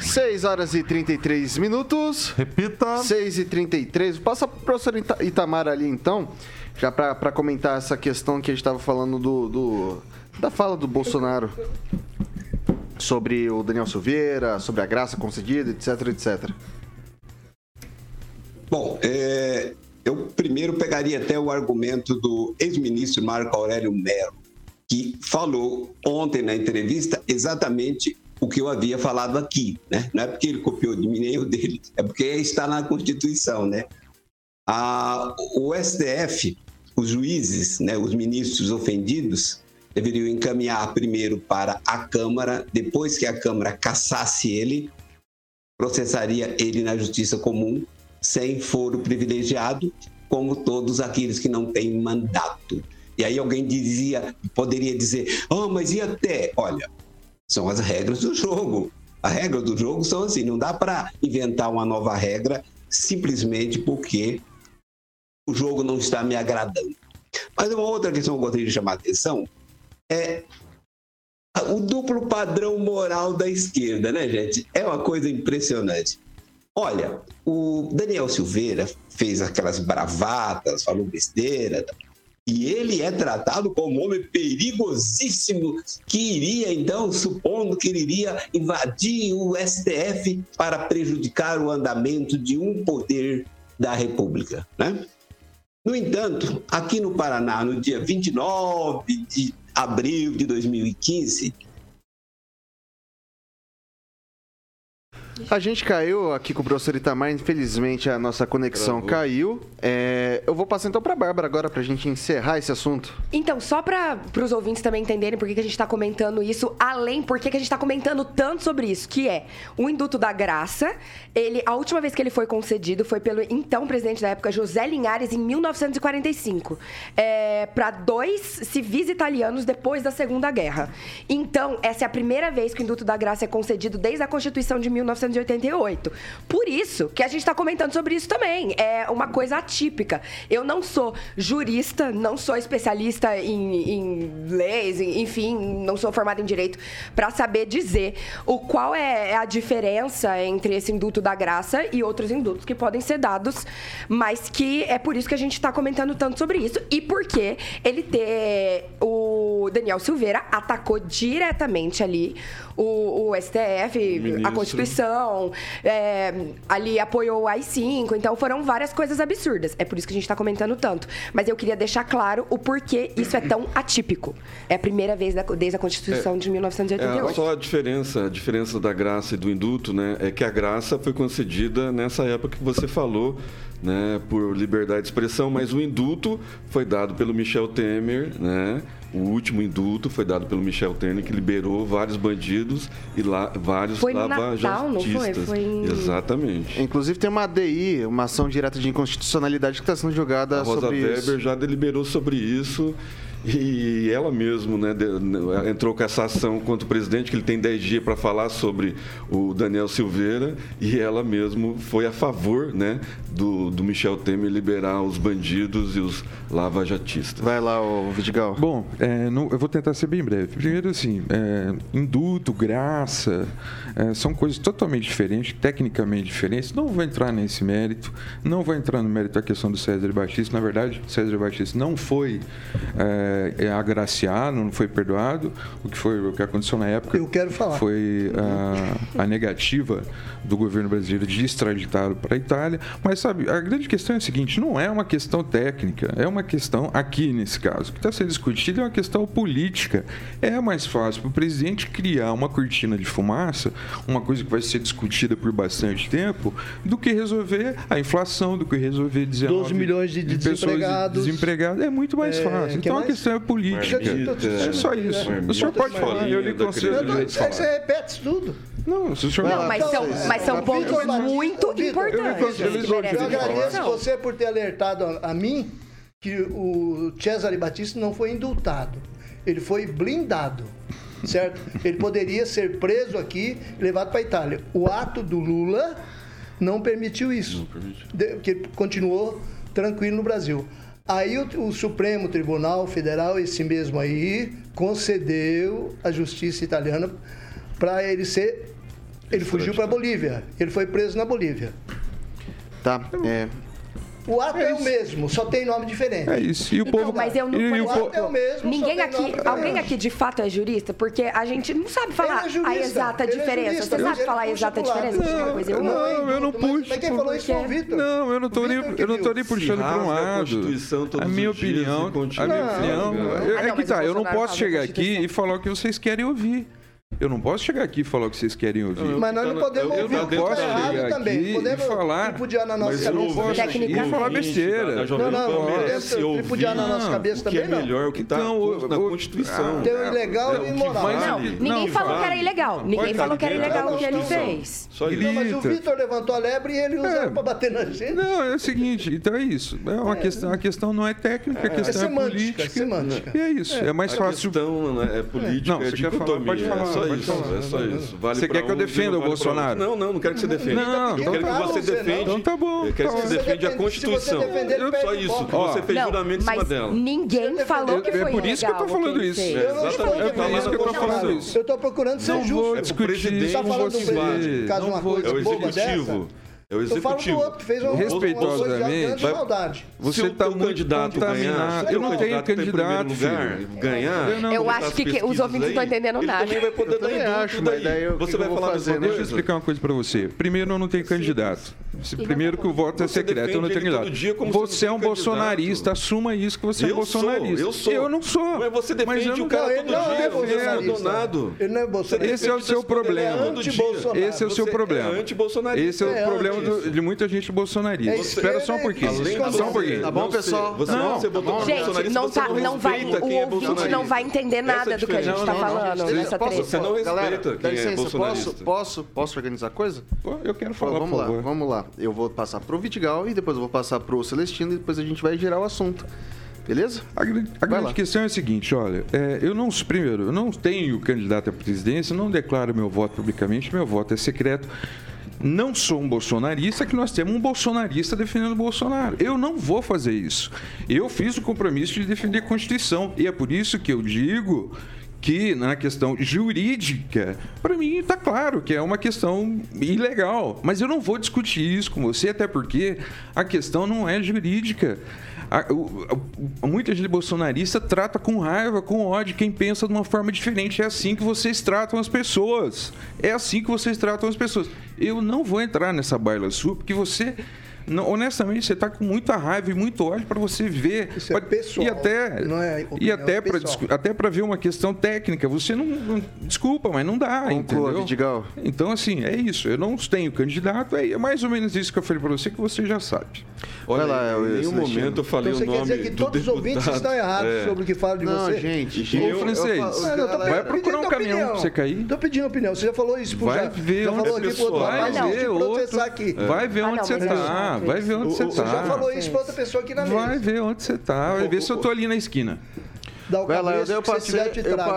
Seis horas e 33 minutos. Repita. 6h33. Passa pro professor Itamar ali, então, já para comentar essa questão que a gente estava falando da fala do Bolsonaro sobre o Daniel Silveira, sobre a graça concedida, etc, etc. Bom, eu primeiro pegaria até o argumento do ex-ministro Marco Aurélio Mello, que falou ontem na entrevista exatamente o que eu havia falado aqui, né? Não é porque ele copiou de mim nem eu dele, é porque está na Constituição, né? O STF, os juízes, né, os ministros ofendidos, deveriam encaminhar primeiro para a Câmara, depois que a Câmara cassasse ele, processaria ele na Justiça Comum, sem foro privilegiado, como todos aqueles que não têm mandato. E aí alguém poderia dizer, mas e até, olha... São as regras do jogo. As regras do jogo são assim, não dá para inventar uma nova regra simplesmente porque o jogo não está me agradando. Mas uma outra questão que eu gostaria de chamar a atenção é o duplo padrão moral da esquerda, né, gente? É uma coisa impressionante. Olha, o Daniel Silveira fez aquelas bravatas, falou besteira, E ele é tratado como um homem perigosíssimo, que iria, então, supondo que ele iria invadir o STF para prejudicar o andamento de um poder da República, né? No entanto, aqui no Paraná, no dia 29 de abril de 2015... A gente caiu aqui com o professor Itamar, infelizmente a nossa conexão caiu. Eu vou passar então para a Bárbara agora para a gente encerrar esse assunto. Então, só para os ouvintes também entenderem por que a gente está comentando isso, além por que a gente está comentando tanto sobre isso, que é o indulto da graça. A última vez que ele foi concedido foi pelo então presidente da época, José Linhares, em 1945, para 2 civis italianos depois da Segunda Guerra. Então, essa é a primeira vez que o indulto da graça é concedido desde a Constituição de 1988. Por isso que a gente está comentando sobre isso também. É uma coisa atípica. Eu não sou jurista, não sou especialista em leis, enfim, não sou formada em direito para saber dizer qual é a diferença entre esse indulto da graça e outros indultos que podem ser dados, mas que é por isso que a gente está comentando tanto sobre isso e porque o Daniel Silveira atacou diretamente ali o STF, ministro. A Constituição, ali apoiou o AI-5, então foram várias coisas absurdas. É por isso que a gente está comentando tanto. Mas eu queria deixar claro o porquê isso é tão atípico. É a primeira vez desde a Constituição de 1988. Só a diferença da graça e do indulto, né, é que a graça foi concedida nessa época que você falou, né, por liberdade de expressão, mas o indulto foi dado pelo Michel Temer, né? O último indulto foi dado pelo Michel Temer, que liberou vários bandidos e vários lava-jatistas. Exatamente. Inclusive tem uma ADI, uma ação direta de inconstitucionalidade que está sendo julgada sobre isso. A Rosa Weber já deliberou sobre isso. E ela mesmo, né, entrou com essa ação contra o presidente, que ele tem 10 dias para falar sobre o Daniel Silveira, e ela mesmo foi a favor, né, do Michel Temer liberar os bandidos e os lavajatistas. Vai lá, Vidigal. Bom, eu vou tentar ser bem breve. Primeiro, assim, indulto, graça, são coisas totalmente diferentes, tecnicamente diferentes. Não vou entrar nesse mérito, não vou entrar no mérito da questão do Cesare Battisti. Na verdade, o Cesare Battisti não foi... agraciado, não foi perdoado. O que aconteceu na época foi a negativa do governo brasileiro de extraditá-lo para a Itália. Mas, sabe, a grande questão é a seguinte: não é uma questão técnica, é uma questão aqui, nesse caso, que está sendo discutida, é uma questão política. É mais fácil para o presidente criar uma cortina de fumaça, uma coisa que vai ser discutida por bastante tempo, do que resolver a inflação, do que resolver 12 milhões de desempregados. É muito mais fácil. Então, a questão é política. É só isso. O senhor pode falar. Eu lhe concedo. Você repete tudo. Não, se o senhor não. Mas são pontos muito importantes. Eu agradeço você por ter alertado a mim que o Cesare Battisti não foi indultado. Ele foi blindado. Certo? Ele poderia ser preso aqui e levado para a Itália. O ato do Lula não permitiu isso. Porque ele continuou tranquilo no Brasil. Aí o Supremo Tribunal Federal, esse mesmo aí, concedeu a justiça italiana para ele ser... Ele fugiu para a Bolívia. Ele foi preso na Bolívia. Tá, O ato é o mesmo, só tem nome diferente. É isso. E o povo... Mas eu não conheço. O ato é o mesmo, ninguém aqui, alguém aqui de fato é jurista? Porque a gente não sabe falar a exata diferença. Você sabe falar a exata diferença? Não, eu não puxo. Mas quem falou isso foi o Vitor. Não, eu não estou nem puxando para um lado. A minha opinião... É que tá, eu não posso chegar aqui e falar o que vocês querem ouvir. Eu não posso chegar aqui e falar o que vocês querem ouvir. Mas nós não podemos ouvir. Eu não posso chegar aqui e falar. Mas eu não posso falar besteira. Não podemos tripudiar na nossa cabeça também, não. O que é melhor, o que está na Constituição. Tem o ilegal e o imoral. Não, ninguém falou que era ilegal. Ninguém falou que era ilegal o que ele fez. Não, mas o Vitor levantou a lebre e ele usou para bater na gente. Não, é o seguinte, então é isso. A questão não é técnica, a questão é política. E é isso, é mais fácil. A questão é política, é dicotomia. Pode falar. É só isso. Vale você quer que eu defenda o Bolsonaro? Não quero que você defenda. Eu quero que você defenda. Então tá bom. Eu quero que você defenda a Constituição. Só isso. Que você fez juramento em cima dela. Ninguém falou que foi ilegal. É por isso que eu tô falando isso. É por isso que eu tô falando isso. Eu tô procurando ser justo. É o presidente. Não vou discutir. É o executivo. É o executivo. Outro, fez uma respeitosamente. Você está muito contaminado. Eu não tenho candidato. Eu acho que os ouvintes não estão entendendo nada. Ele também vai poder dar indulto daí. Você vai falar mais uma coisa? Deixa eu explicar uma coisa para você. Primeiro, eu não tenho candidato. Primeiro que o voto é secreto, eu não tenho candidato. Você é um bolsonarista, assuma isso que você é bolsonarista. Eu não sou. Mas você defende o cara todo dia. Esse é o seu problema. Esse é o seu problema. Esse é o problema de muita gente bolsonarista. Espera só um pouquinho. Só um pouquinho. Tá bom, pessoal? Gente, o ouvinte não vai entender nada do que a gente está falando nessa treta. Você não respeita quem é bolsonarista. Posso organizar a coisa? Eu quero falar, por favor. Vamos lá. Eu vou passar pro Vidigal e depois eu vou passar pro Celestino e depois a gente vai girar o assunto. Beleza? A grande questão é a seguinte, olha, eu não tenho candidato à presidência, não declaro meu voto publicamente, meu voto é secreto. Não sou um bolsonarista, que nós temos um bolsonarista defendendo o Bolsonaro. Eu não vou fazer isso. Eu fiz o compromisso de defender a Constituição e é por isso que eu digo que na questão jurídica, para mim está claro que é uma questão ilegal, mas eu não vou discutir isso com você, até porque a questão não é jurídica. Muita gente bolsonarista trata com raiva, com ódio, quem pensa de uma forma diferente. É assim que vocês tratam as pessoas. Eu não vou entrar nessa baila sua, porque você... honestamente, você está com muita raiva e muito ódio para você ver. Isso é pessoal, e até, não é opinião, até para ver uma questão técnica. Você não... Desculpa, mas não dá, entendeu? Vidigal. Então, assim, é isso. Eu não tenho candidato. É mais ou menos isso que eu falei para você, que você já sabe. Olha, em nenhum momento eu falei o nome do deputado. Você quer dizer que todos os ouvintes estão errados sobre o que falam de você? Não, gente. O francês, vai procurar um caminhão para você cair. Estou pedindo opinião. Você já falou isso para o Jair. Vai ver onde você está. Vai ver onde você está. Você já falou isso para outra pessoa aqui na mesa. Vai ver onde você está. Vai ver se eu estou ali na esquina. Dá o cabresto, eu passei,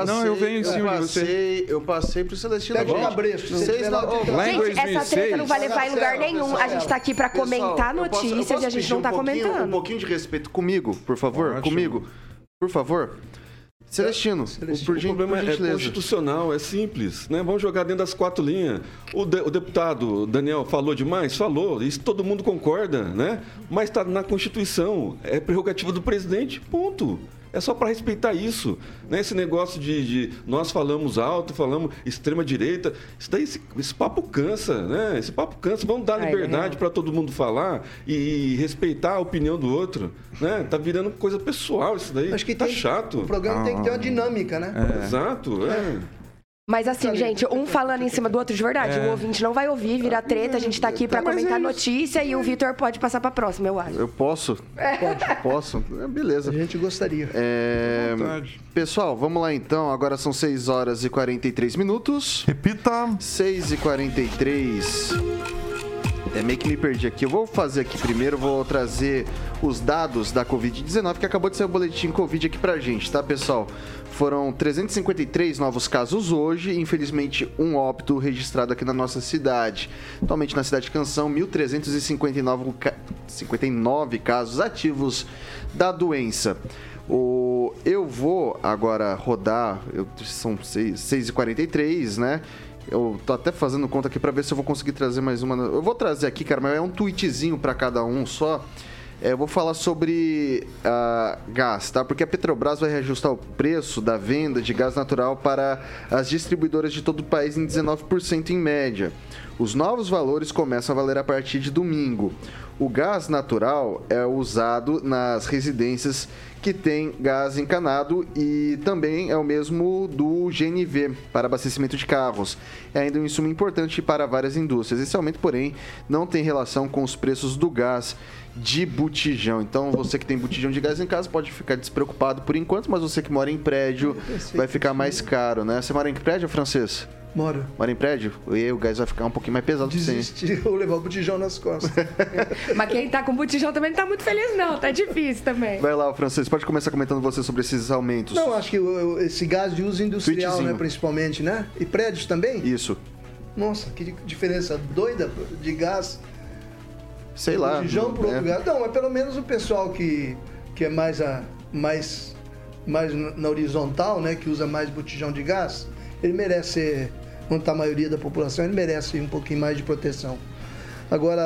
não, eu venho em cima de você. Eu passei pro Celestino. Pega o cabresto. Gente, essa treta não vai levar em lugar nenhum. A gente está aqui para comentar notícias e a gente não está comentando. Um pouquinho de respeito comigo, por favor. Comigo, por favor. Celestino, o problema é constitucional, é simples, né? Vamos jogar dentro das quatro linhas. O deputado Daniel falou demais? Falou, isso todo mundo concorda, né? Mas está na Constituição, é prerrogativa do presidente, ponto. É só para respeitar isso, né? Esse negócio de nós falamos alto, falamos extrema-direita, isso daí, esse papo cansa, né? Esse papo cansa. Vamos dar liberdade para todo mundo falar e respeitar a opinião do outro, né? Tá virando coisa pessoal isso daí. Acho que tá chato. O programa tem que ter uma dinâmica, né? É. Exato, Mas assim, gente, um falando em cima do outro de verdade, o ouvinte não vai ouvir, vira treta, a gente tá aqui para comentar notícia e o Vitor pode passar para a próxima, eu acho. Eu posso? Posso? Beleza. A gente gostaria. Pessoal, vamos lá então, agora são 6 horas e 43 minutos. Repita. 6 e 43. É meio que me perdi aqui. Eu vou fazer aqui primeiro, vou trazer os dados da Covid-19, que acabou de sair o boletim Covid aqui pra gente, tá, pessoal? Foram 353 novos casos hoje, infelizmente um óbito registrado aqui na nossa cidade. Atualmente na cidade de Canção, 1.359 casos ativos da doença. Eu vou agora rodar, são 6h43, né? Eu tô até fazendo conta aqui pra ver se eu vou conseguir trazer mais uma. Eu vou trazer aqui, cara, mas é um tweetzinho pra cada um só. Eu vou falar sobre gás, tá? Porque a Petrobras vai reajustar o preço da venda de gás natural para as distribuidoras de todo o país em 19% em média. Os novos valores começam a valer a partir de domingo. O gás natural é usado nas residências que tem gás encanado e também é o mesmo do GNV para abastecimento de carros. É ainda um insumo importante para várias indústrias. Esse aumento, porém, não tem relação com os preços do gás de botijão. Então, você que tem botijão de gás em casa pode ficar despreocupado por enquanto, mas você que mora em prédio vai ficar mais caro, né? Você mora em prédio, Francês? Moro. Mora em prédio? E aí o gás vai ficar um pouquinho mais pesado. Desistir ou levar o botijão nas costas. Mas quem tá com botijão também não tá muito feliz não, tá difícil também. Vai lá, Francês, pode começar comentando você sobre esses aumentos. Não, acho que esse gás de uso industrial, né, principalmente, né? E prédios também? Isso. Nossa, que diferença doida de gás. Sei lá. Botijão pro outro gás. Não, mas pelo menos o pessoal que é mais na horizontal, né, que usa mais botijão de gás, ele merece... quanto a maioria da população, ele merece um pouquinho mais de proteção. Agora,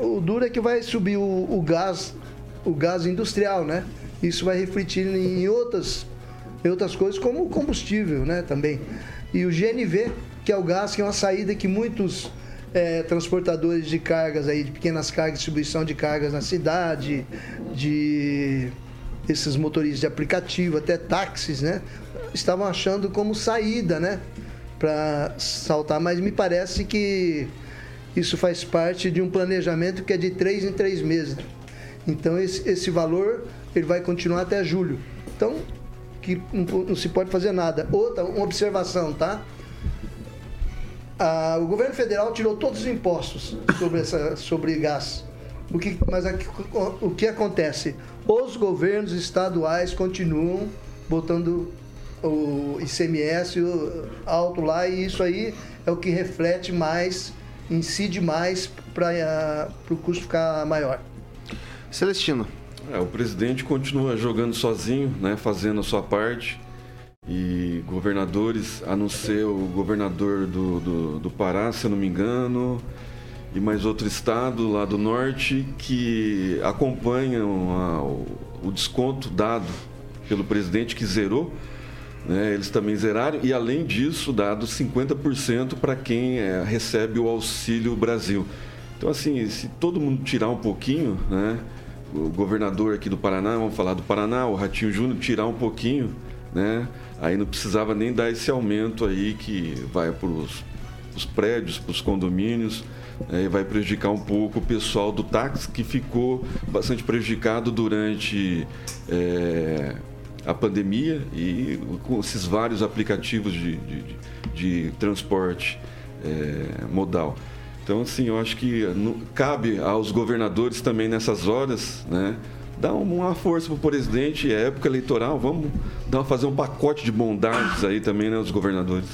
o duro é que vai subir o gás industrial, né? Isso vai refletir em outras coisas, como o combustível, né, também. E o GNV, que é o gás, que é uma saída que muitos transportadores de cargas, aí, de pequenas cargas, distribuição de cargas na cidade, de esses motoristas de aplicativo, até táxis, né, estavam achando como saída, né, para saltar. Mas me parece que isso faz parte de um planejamento que é de 3 em 3 meses. Então, esse valor ele vai continuar até julho. Então, que não se pode fazer nada. Outra, uma observação, tá? O governo federal tirou todos os impostos sobre gás. Mas o que acontece? Os governos estaduais continuam botando o ICMS alto lá, e isso aí é o que reflete mais, incide mais para o custo ficar maior. Celestino. O presidente continua jogando sozinho, né, fazendo a sua parte, e governadores, a não ser o governador do Pará, se eu não me engano, e mais outro estado lá do norte, que acompanham o desconto dado pelo presidente, que zerou, né, eles também zeraram, e além disso dado 50% para quem recebe o Auxílio Brasil. Então, assim, se todo mundo tirar um pouquinho, né, o governador aqui do Paraná, vamos falar do Paraná, o Ratinho Júnior, tirar um pouquinho, né? Aí não precisava nem dar esse aumento aí que vai para os prédios, para os condomínios, e vai prejudicar um pouco o pessoal do táxi, que ficou bastante prejudicado durante a pandemia, e com esses vários aplicativos de transporte modal. Então, assim, eu acho que cabe aos governadores também nessas horas, né, dar uma força para o presidente. É época eleitoral, vamos fazer um pacote de bondades aí também, né, aos governadores.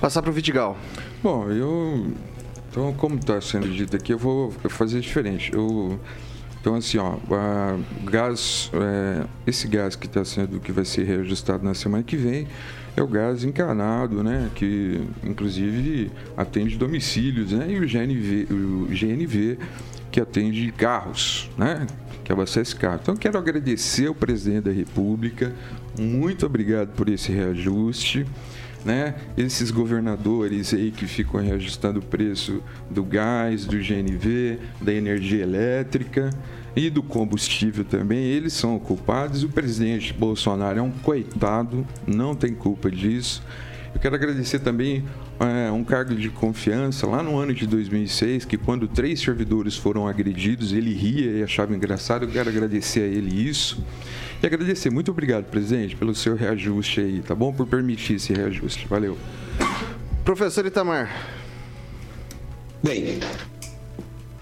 Passar para o Vidigal. Bom, então, como está sendo dito aqui, eu vou fazer diferente. Então, assim, esse gás que vai ser reajustado na semana que vem, é o gás encanado, né, que inclusive atende domicílios, né, e o GNV que atende carros, né, que abastece carro. Então, quero agradecer ao presidente da República, muito obrigado por esse reajuste, né, esses governadores aí que ficam reajustando o preço do gás, do GNV, da energia elétrica e do combustível também, eles são culpados. O presidente Bolsonaro é um coitado, não tem culpa disso. Eu quero agradecer também um cargo de confiança lá no ano de 2006, que quando 3 servidores foram agredidos, ele ria e achava engraçado. Eu quero agradecer a ele isso. E agradecer, muito obrigado, presidente, pelo seu reajuste aí, tá bom? Por permitir esse reajuste. Valeu. Professor Itamar. Bem,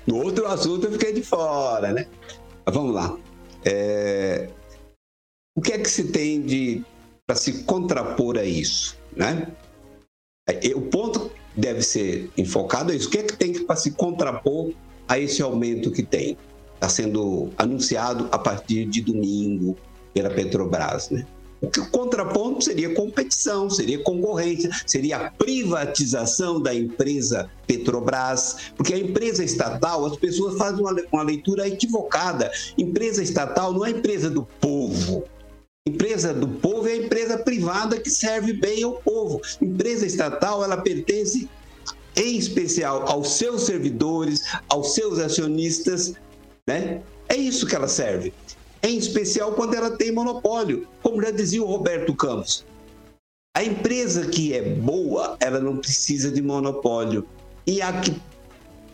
no outro assunto eu fiquei de fora, né? Mas vamos lá. O que é que se tem para se contrapor a isso, né? O ponto que deve ser enfocado é isso. O que é que tem para se contrapor a esse aumento que tem? Está sendo anunciado a partir de domingo pela Petrobras, né? O contraponto seria competição, seria concorrência, seria a privatização da empresa Petrobras, porque a empresa estatal, as pessoas fazem uma leitura equivocada. Empresa estatal não é empresa do povo. Empresa do povo é a empresa privada que serve bem ao povo. Empresa estatal, ela pertence em especial aos seus servidores, aos seus acionistas, né? É isso que ela serve, em especial quando ela tem monopólio, como já dizia o Roberto Campos. A empresa que é boa, ela não precisa de monopólio. E a que,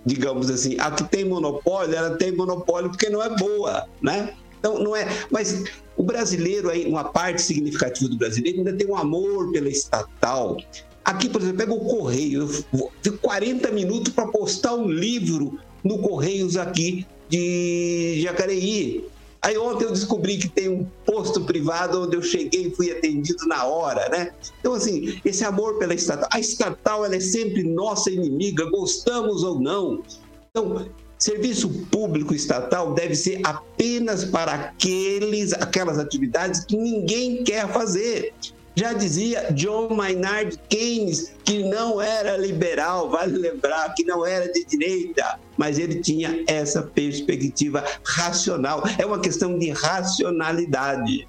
digamos assim, a que tem monopólio, ela tem monopólio porque não é boa, né? Então, não é... Mas o brasileiro, uma parte significativa do brasileiro, ainda tem um amor pela estatal. Aqui, por exemplo, pega o Correio. Eu fico 40 minutos para postar um livro no Correios aqui de Jacareí. Aí ontem eu descobri que tem um posto privado onde eu cheguei e fui atendido na hora, né? Então, assim, esse amor pela estatal. A estatal, ela é sempre nossa inimiga, gostamos ou não. Então, serviço público estatal deve ser apenas para aquelas atividades que ninguém quer fazer. Já dizia John Maynard Keynes, que não era liberal, vale lembrar, que não era de direita. mas ele tinha essa perspectiva racional. É uma questão de racionalidade.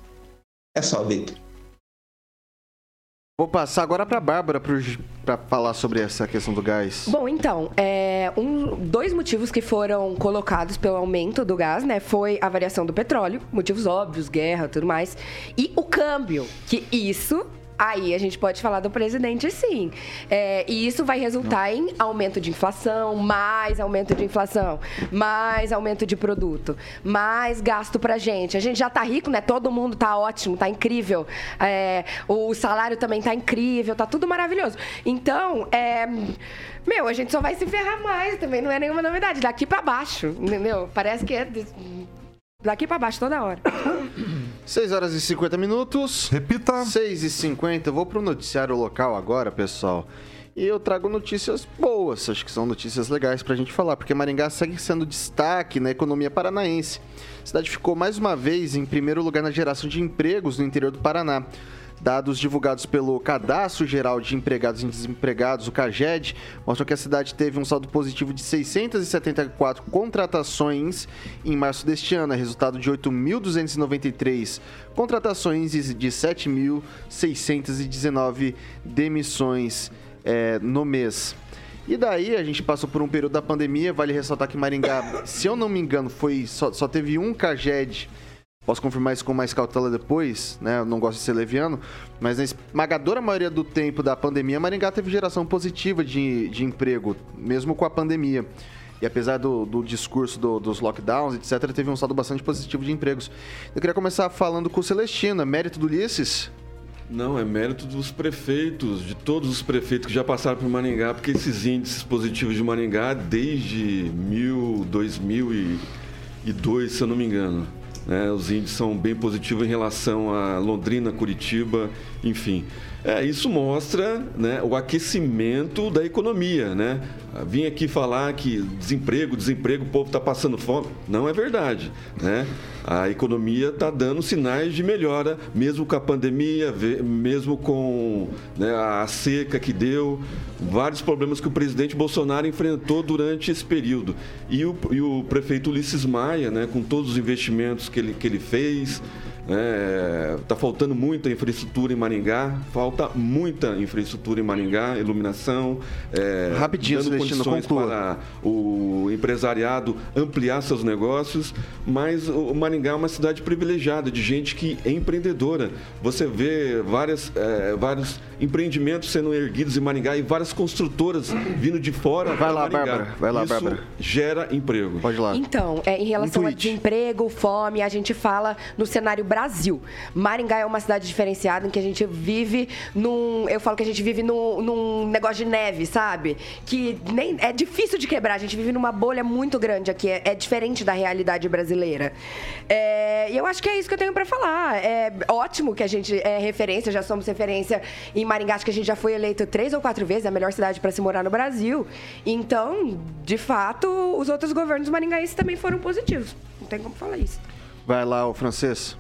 É só, Vitor. Vou passar agora para a Bárbara para falar sobre essa questão do gás. Bom, então, dois motivos que foram colocados pelo aumento do gás, né? Foi a variação do petróleo, motivos óbvios, guerra, tudo mais, e o câmbio, que isso... Aí a gente pode falar do presidente, sim. E isso vai resultar em aumento de inflação, mais aumento de inflação, mais aumento de produto, mais gasto pra gente. A gente já tá rico, né? Todo mundo tá ótimo, tá incrível. O salário também tá incrível, tá tudo maravilhoso. Então, a gente só vai se ferrar mais também, não é nenhuma novidade. Daqui pra baixo, entendeu? Parece que é daqui pra baixo toda hora. 6h50. Repita. 6h50. Vou pro noticiário local agora, pessoal. E eu trago notícias boas, acho que são notícias legais pra gente falar, porque Maringá segue sendo destaque na economia paranaense. A cidade ficou mais uma vez em primeiro lugar na geração de empregos no interior do Paraná. Dados divulgados pelo Cadastro Geral de Empregados e Desempregados, o CAGED, mostram que a cidade teve um saldo positivo de 674 contratações em março deste ano, resultado de 8.293 contratações e de 7.619 demissões no mês. E daí a gente passou por um período da pandemia, vale ressaltar que Maringá, se eu não me engano, só teve um CAGED. Posso confirmar isso com mais cautela depois, né? Eu não gosto de ser leviano, mas na esmagadora maioria do tempo da pandemia, Maringá teve geração positiva de emprego, mesmo com a pandemia. E apesar do discurso dos lockdowns, etc., teve um saldo bastante positivo de empregos. Eu queria começar falando com o Celestino. É mérito do Ulisses? Não, é mérito dos prefeitos, de todos os prefeitos que já passaram por Maringá, porque esses índices positivos de Maringá desde 2002, se eu não me engano. Os índices são bem positivos em relação a Londrina, Curitiba, enfim. Isso mostra, né, o aquecimento da economia. Né? Vim aqui falar que desemprego, o povo está passando fome. Não é verdade. Né? A economia está dando sinais de melhora, mesmo com a pandemia, mesmo com, né, a seca que deu, vários problemas que o presidente Bolsonaro enfrentou durante esse período. E o prefeito Ulisses Maia, né, com todos os investimentos que ele fez, está faltando muita infraestrutura em Maringá, iluminação, dando condições para o empresariado ampliar seus negócios, mas o Maringá é uma cidade privilegiada de gente que é empreendedora. Você vê vários empreendimentos sendo erguidos em Maringá e várias construtoras vindo de fora. Vai lá, Maringá. Bárbara. Vai lá, isso, Bárbara. Gera emprego. Pode ir lá. Então, em relação a desemprego, fome, a gente fala no cenário Brasil. Maringá é uma cidade diferenciada em que a gente vive num negócio de neve, sabe? Que nem é difícil de quebrar, a gente vive numa bolha muito grande aqui, é diferente da realidade brasileira. E eu acho que é isso que eu tenho pra falar. É ótimo que a gente é referência, já somos referência em Maringá, acho que a gente já foi eleito 3 ou 4 vezes a melhor cidade pra se morar no Brasil. Então, de fato, os outros governos maringaenses também foram positivos. Não tem como falar isso. Vai lá, o francês.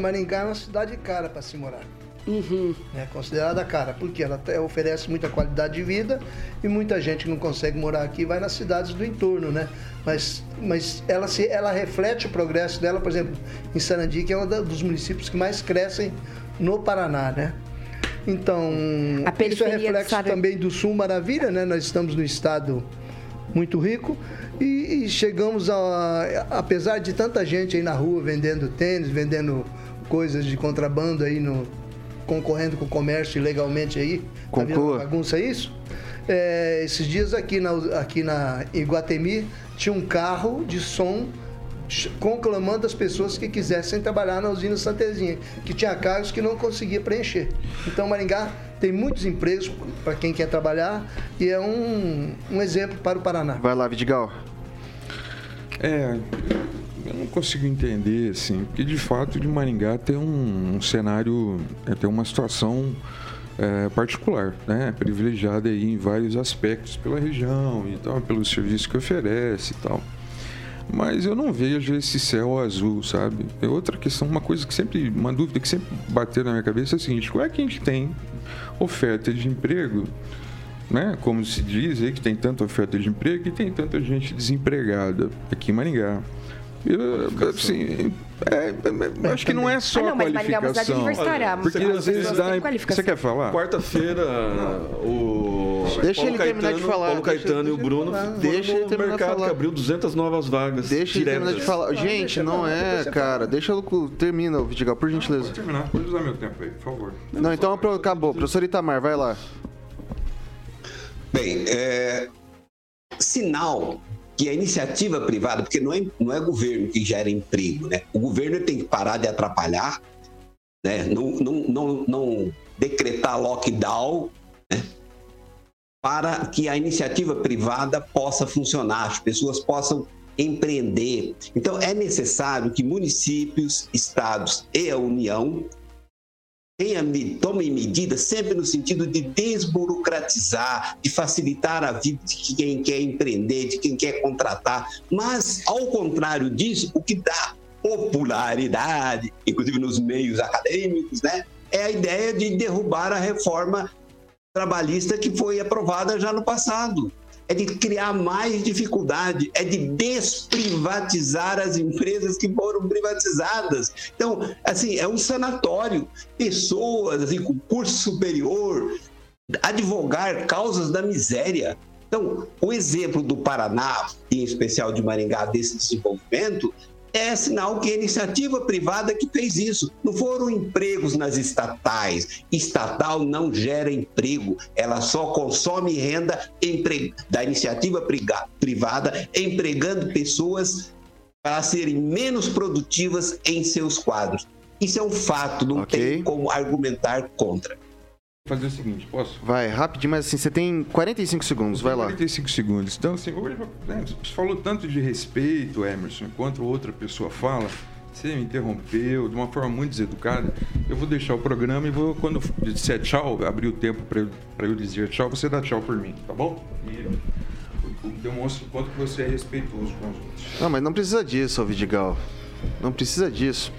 Maringá é uma cidade cara pra se morar. Uhum. É considerada cara, porque ela oferece muita qualidade de vida e muita gente que não consegue morar aqui vai nas cidades do entorno, né? Mas ela reflete o progresso dela, por exemplo, em Sarandi, que é um dos municípios que mais crescem no Paraná, né? Então, isso é reflexo também do Sul, maravilha, né? Nós estamos no estado muito rico e chegamos apesar de tanta gente aí na rua vendendo tênis, vendendo coisas de contrabando aí concorrendo com o comércio ilegalmente aí, tá vendo uma bagunça isso? Esses dias aqui na Iguatemi tinha um carro de som conclamando as pessoas que quisessem trabalhar na usina Santezinha, que tinha cargos que não conseguia preencher. Então Maringá tem muitos empregos para quem quer trabalhar e é um exemplo para o Paraná. Vai lá, Vidigal. Eu não consigo entender, assim, porque de fato de Maringá tem um cenário, tem uma situação particular, né? Privilegiada aí em vários aspectos pela região, então, pelo serviço que oferece e tal. Mas eu não vejo esse céu azul, sabe? É outra questão, uma dúvida que sempre bateu na minha cabeça é a seguinte: como é que a gente tem oferta de emprego né, como se diz aí, que tem tanta oferta de emprego, que tem tanta gente desempregada aqui em Maringá. Eu, assim, acho que não é só qualificação. Porque às vezes dá. Você quer falar? Quarta-feira, o Paulo Caetano e o Bruno foram no mercado que abriu 200 novas vagas. Deixa ele terminar de falar. Gente, não é, cara. Deixa eu terminar, Vidigal, por gentileza. Pode terminar, pode usar meu tempo aí, por favor. Não, então acabou. Professor Itamar, vai lá. Bem, sinal que a iniciativa privada, porque não é governo que gera emprego, né? O governo tem que parar de atrapalhar, né? Não decretar lockdown, né? Para que a iniciativa privada possa funcionar, as pessoas possam empreender. Então, é necessário que municípios, estados e a União tomem medidas sempre no sentido de desburocratizar, de facilitar a vida de quem quer empreender, de quem quer contratar. Mas, ao contrário disso, o que dá popularidade, inclusive nos meios acadêmicos, né, é a ideia de derrubar a reforma trabalhista que foi aprovada já no passado. É de criar mais dificuldade, é de desprivatizar as empresas que foram privatizadas. Então, assim, é um sanatório. Pessoas assim, com curso superior, advogar causas da miséria. Então, o exemplo do Paraná, e em especial de Maringá, desse desenvolvimento, é sinal que é a iniciativa privada que fez isso. Não foram empregos nas estatais. Estatal não gera emprego. Ela só consome renda da iniciativa privada, empregando pessoas para serem menos produtivas em seus quadros. Isso é um fato, não tem como argumentar contra. Vou fazer o seguinte, posso? Vai, rapidinho, mas assim, você tem 45 segundos, vai lá. 45 segundos. Então, assim, hoje, né, você falou tanto de respeito, Emerson, enquanto outra pessoa fala, você me interrompeu de uma forma muito deseducada. Eu vou deixar o programa e vou, quando eu disser tchau, abrir o tempo para eu dizer tchau, você dá tchau por mim, tá bom? E demonstra o quanto você é respeitoso com os outros. Não, mas não precisa disso, Vidigal. Não precisa disso.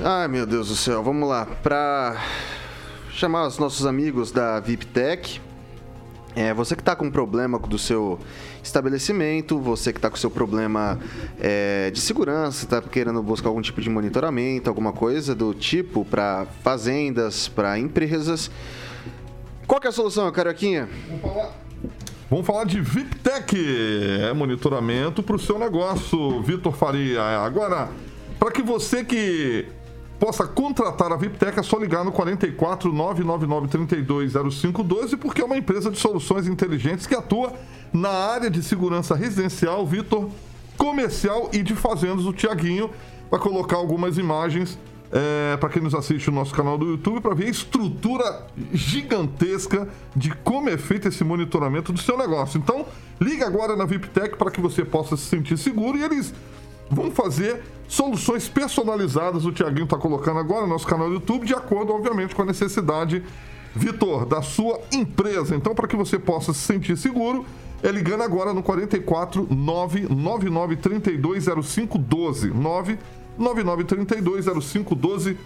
Ai, meu Deus do céu, vamos lá. Pra chamar os nossos amigos da Viptech. Você que está com problema do seu estabelecimento, você que está com seu problema de segurança, está querendo buscar algum tipo de monitoramento, alguma coisa do tipo para fazendas, para empresas. Qual que é a solução, Carioquinha? Vamos falar de Viptech. É monitoramento para o seu negócio, Vitor Faria. Agora, para que você que possa contratar a Viptech, é só ligar no 44 999 320512, porque é uma empresa de soluções inteligentes que atua na área de segurança residencial, Vitor, comercial e de fazendas. O Tiaguinho vai colocar algumas imagens para quem nos assiste no nosso canal do YouTube, para ver a estrutura gigantesca de como é feito esse monitoramento do seu negócio. Então, liga agora na Viptech para que você possa se sentir seguro, e eles vão fazer soluções personalizadas, o Tiaguinho está colocando agora no nosso canal do YouTube, de acordo, obviamente, com a necessidade, Vitor, da sua empresa. Então, para que você possa se sentir seguro, é ligando agora no 44 999 320512. 999 320512.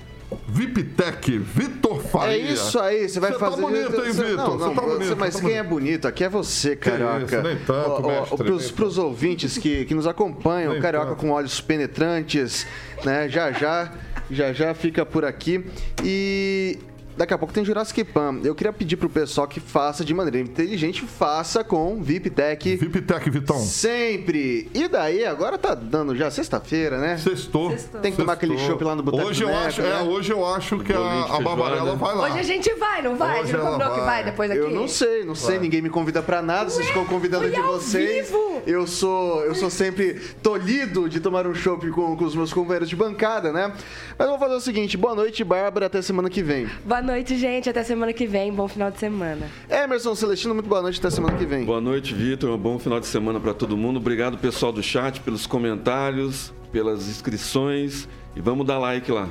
Viptech, Vitor Faria. É isso aí, você vai fazer. Você tá bonito, hein, Vitor? Não, mas quem é bonito aqui é você, Carioca. Nem tanto, mestre. Para os ouvintes que nos acompanham, Carioca com olhos penetrantes, né? Já fica por aqui. E daqui a pouco tem Jurassic Pan. Eu queria pedir pro pessoal que faça de maneira inteligente, faça com Viptech. Viptech, Vitão. Sempre. E daí, agora tá dando já sexta-feira, né? Sextou. Tem que tomar aquele chopp lá no Boteco do Neco. Hoje eu acho que a Barbarella vai lá. Hoje a gente vai, não vai? Hoje não combinou que vai depois aqui? Eu não sei. Ninguém me convida pra nada. Vocês ficam convidando de vocês. Vivo. Eu sou sempre tolhido de tomar um chopp com os meus companheiros de bancada, né? Mas eu vou fazer o seguinte. Boa noite, Bárbara. Até semana que vem. Boa noite, gente. Até semana que vem. Bom final de semana. Emerson Celestino, muito boa noite. Até semana que vem. Boa noite, Vitor. Um bom final de semana para todo mundo. Obrigado, pessoal do chat, pelos comentários, pelas inscrições. E vamos dar like lá.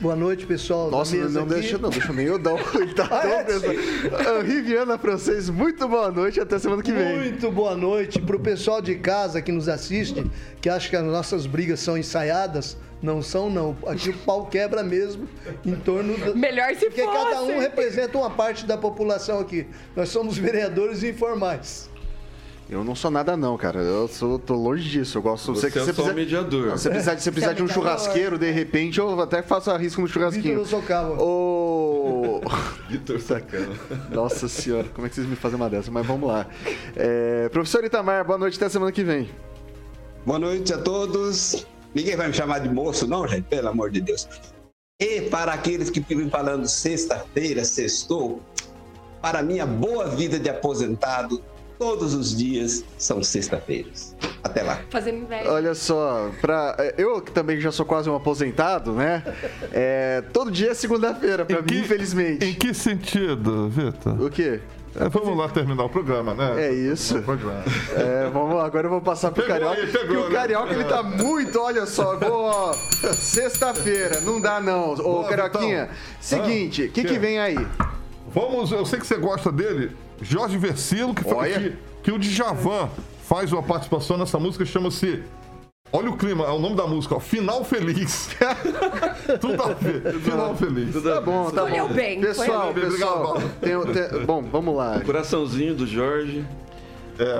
Boa noite, pessoal. Nossa, não deixa nem eu dar um Henri Viana para vocês. Muito boa noite, até semana que vem. Muito boa noite. Para o pessoal de casa que nos assiste, que acha que as nossas brigas são ensaiadas, Não são, não. Aqui o pau quebra mesmo em torno do... Melhor se porque fosse. Porque cada um representa uma parte da população aqui. Nós somos vereadores informais. Eu não sou nada, não, cara. Eu sou, tô longe disso. Eu gosto... Você é só um mediador. Não, você precisa de um churrasqueiro, de repente, eu até faço a risco no churrasquinho. Vitor Socava. Ô... Vitor Sacana. Nossa senhora, como é que vocês me fazem uma dessa? Mas vamos lá. Professor Itamar, boa noite, até semana que vem. Boa noite a todos. Ninguém vai me chamar de moço, não, gente? Pelo amor de Deus. E para aqueles que vivem falando sexta-feira, sextou, para minha boa vida de aposentado, todos os dias são sexta-feiras. Até lá. Fazendo inveja. Olha só, eu que também já sou quase um aposentado, né? Todo dia é segunda-feira para mim, infelizmente. Em que sentido, Vitor? O quê? Vamos lá terminar o programa, né? É isso. Vamos lá, agora eu vou passar pro Carioca. Porque o Carioca, ele tá muito, olha só, boa. Sexta-feira, não dá não. Ô, Carioquinha, seguinte, o que vem aí? Vamos, eu sei que você gosta dele, Jorge Versilo, que o Djavan faz uma participação nessa música, chama-se... Olha o clima, é o nome da música, ó. Final Feliz. Tudo a ver. Final Feliz. Tá bom, tá bom. Bem. Pessoal. Bom, vamos lá. O coraçãozinho do Jorge.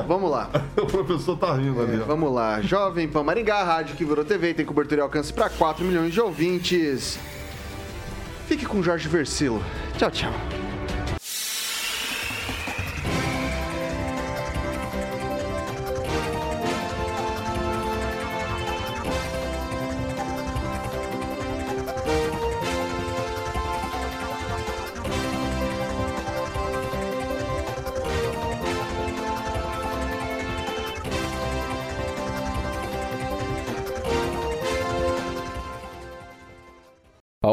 Vamos lá. O professor tá rindo ali. Ó. Vamos lá. Jovem Pan Maringá, rádio que virou TV, tem cobertura e alcance para 4 milhões de ouvintes. Fique com Jorge Versilo. Tchau, tchau. A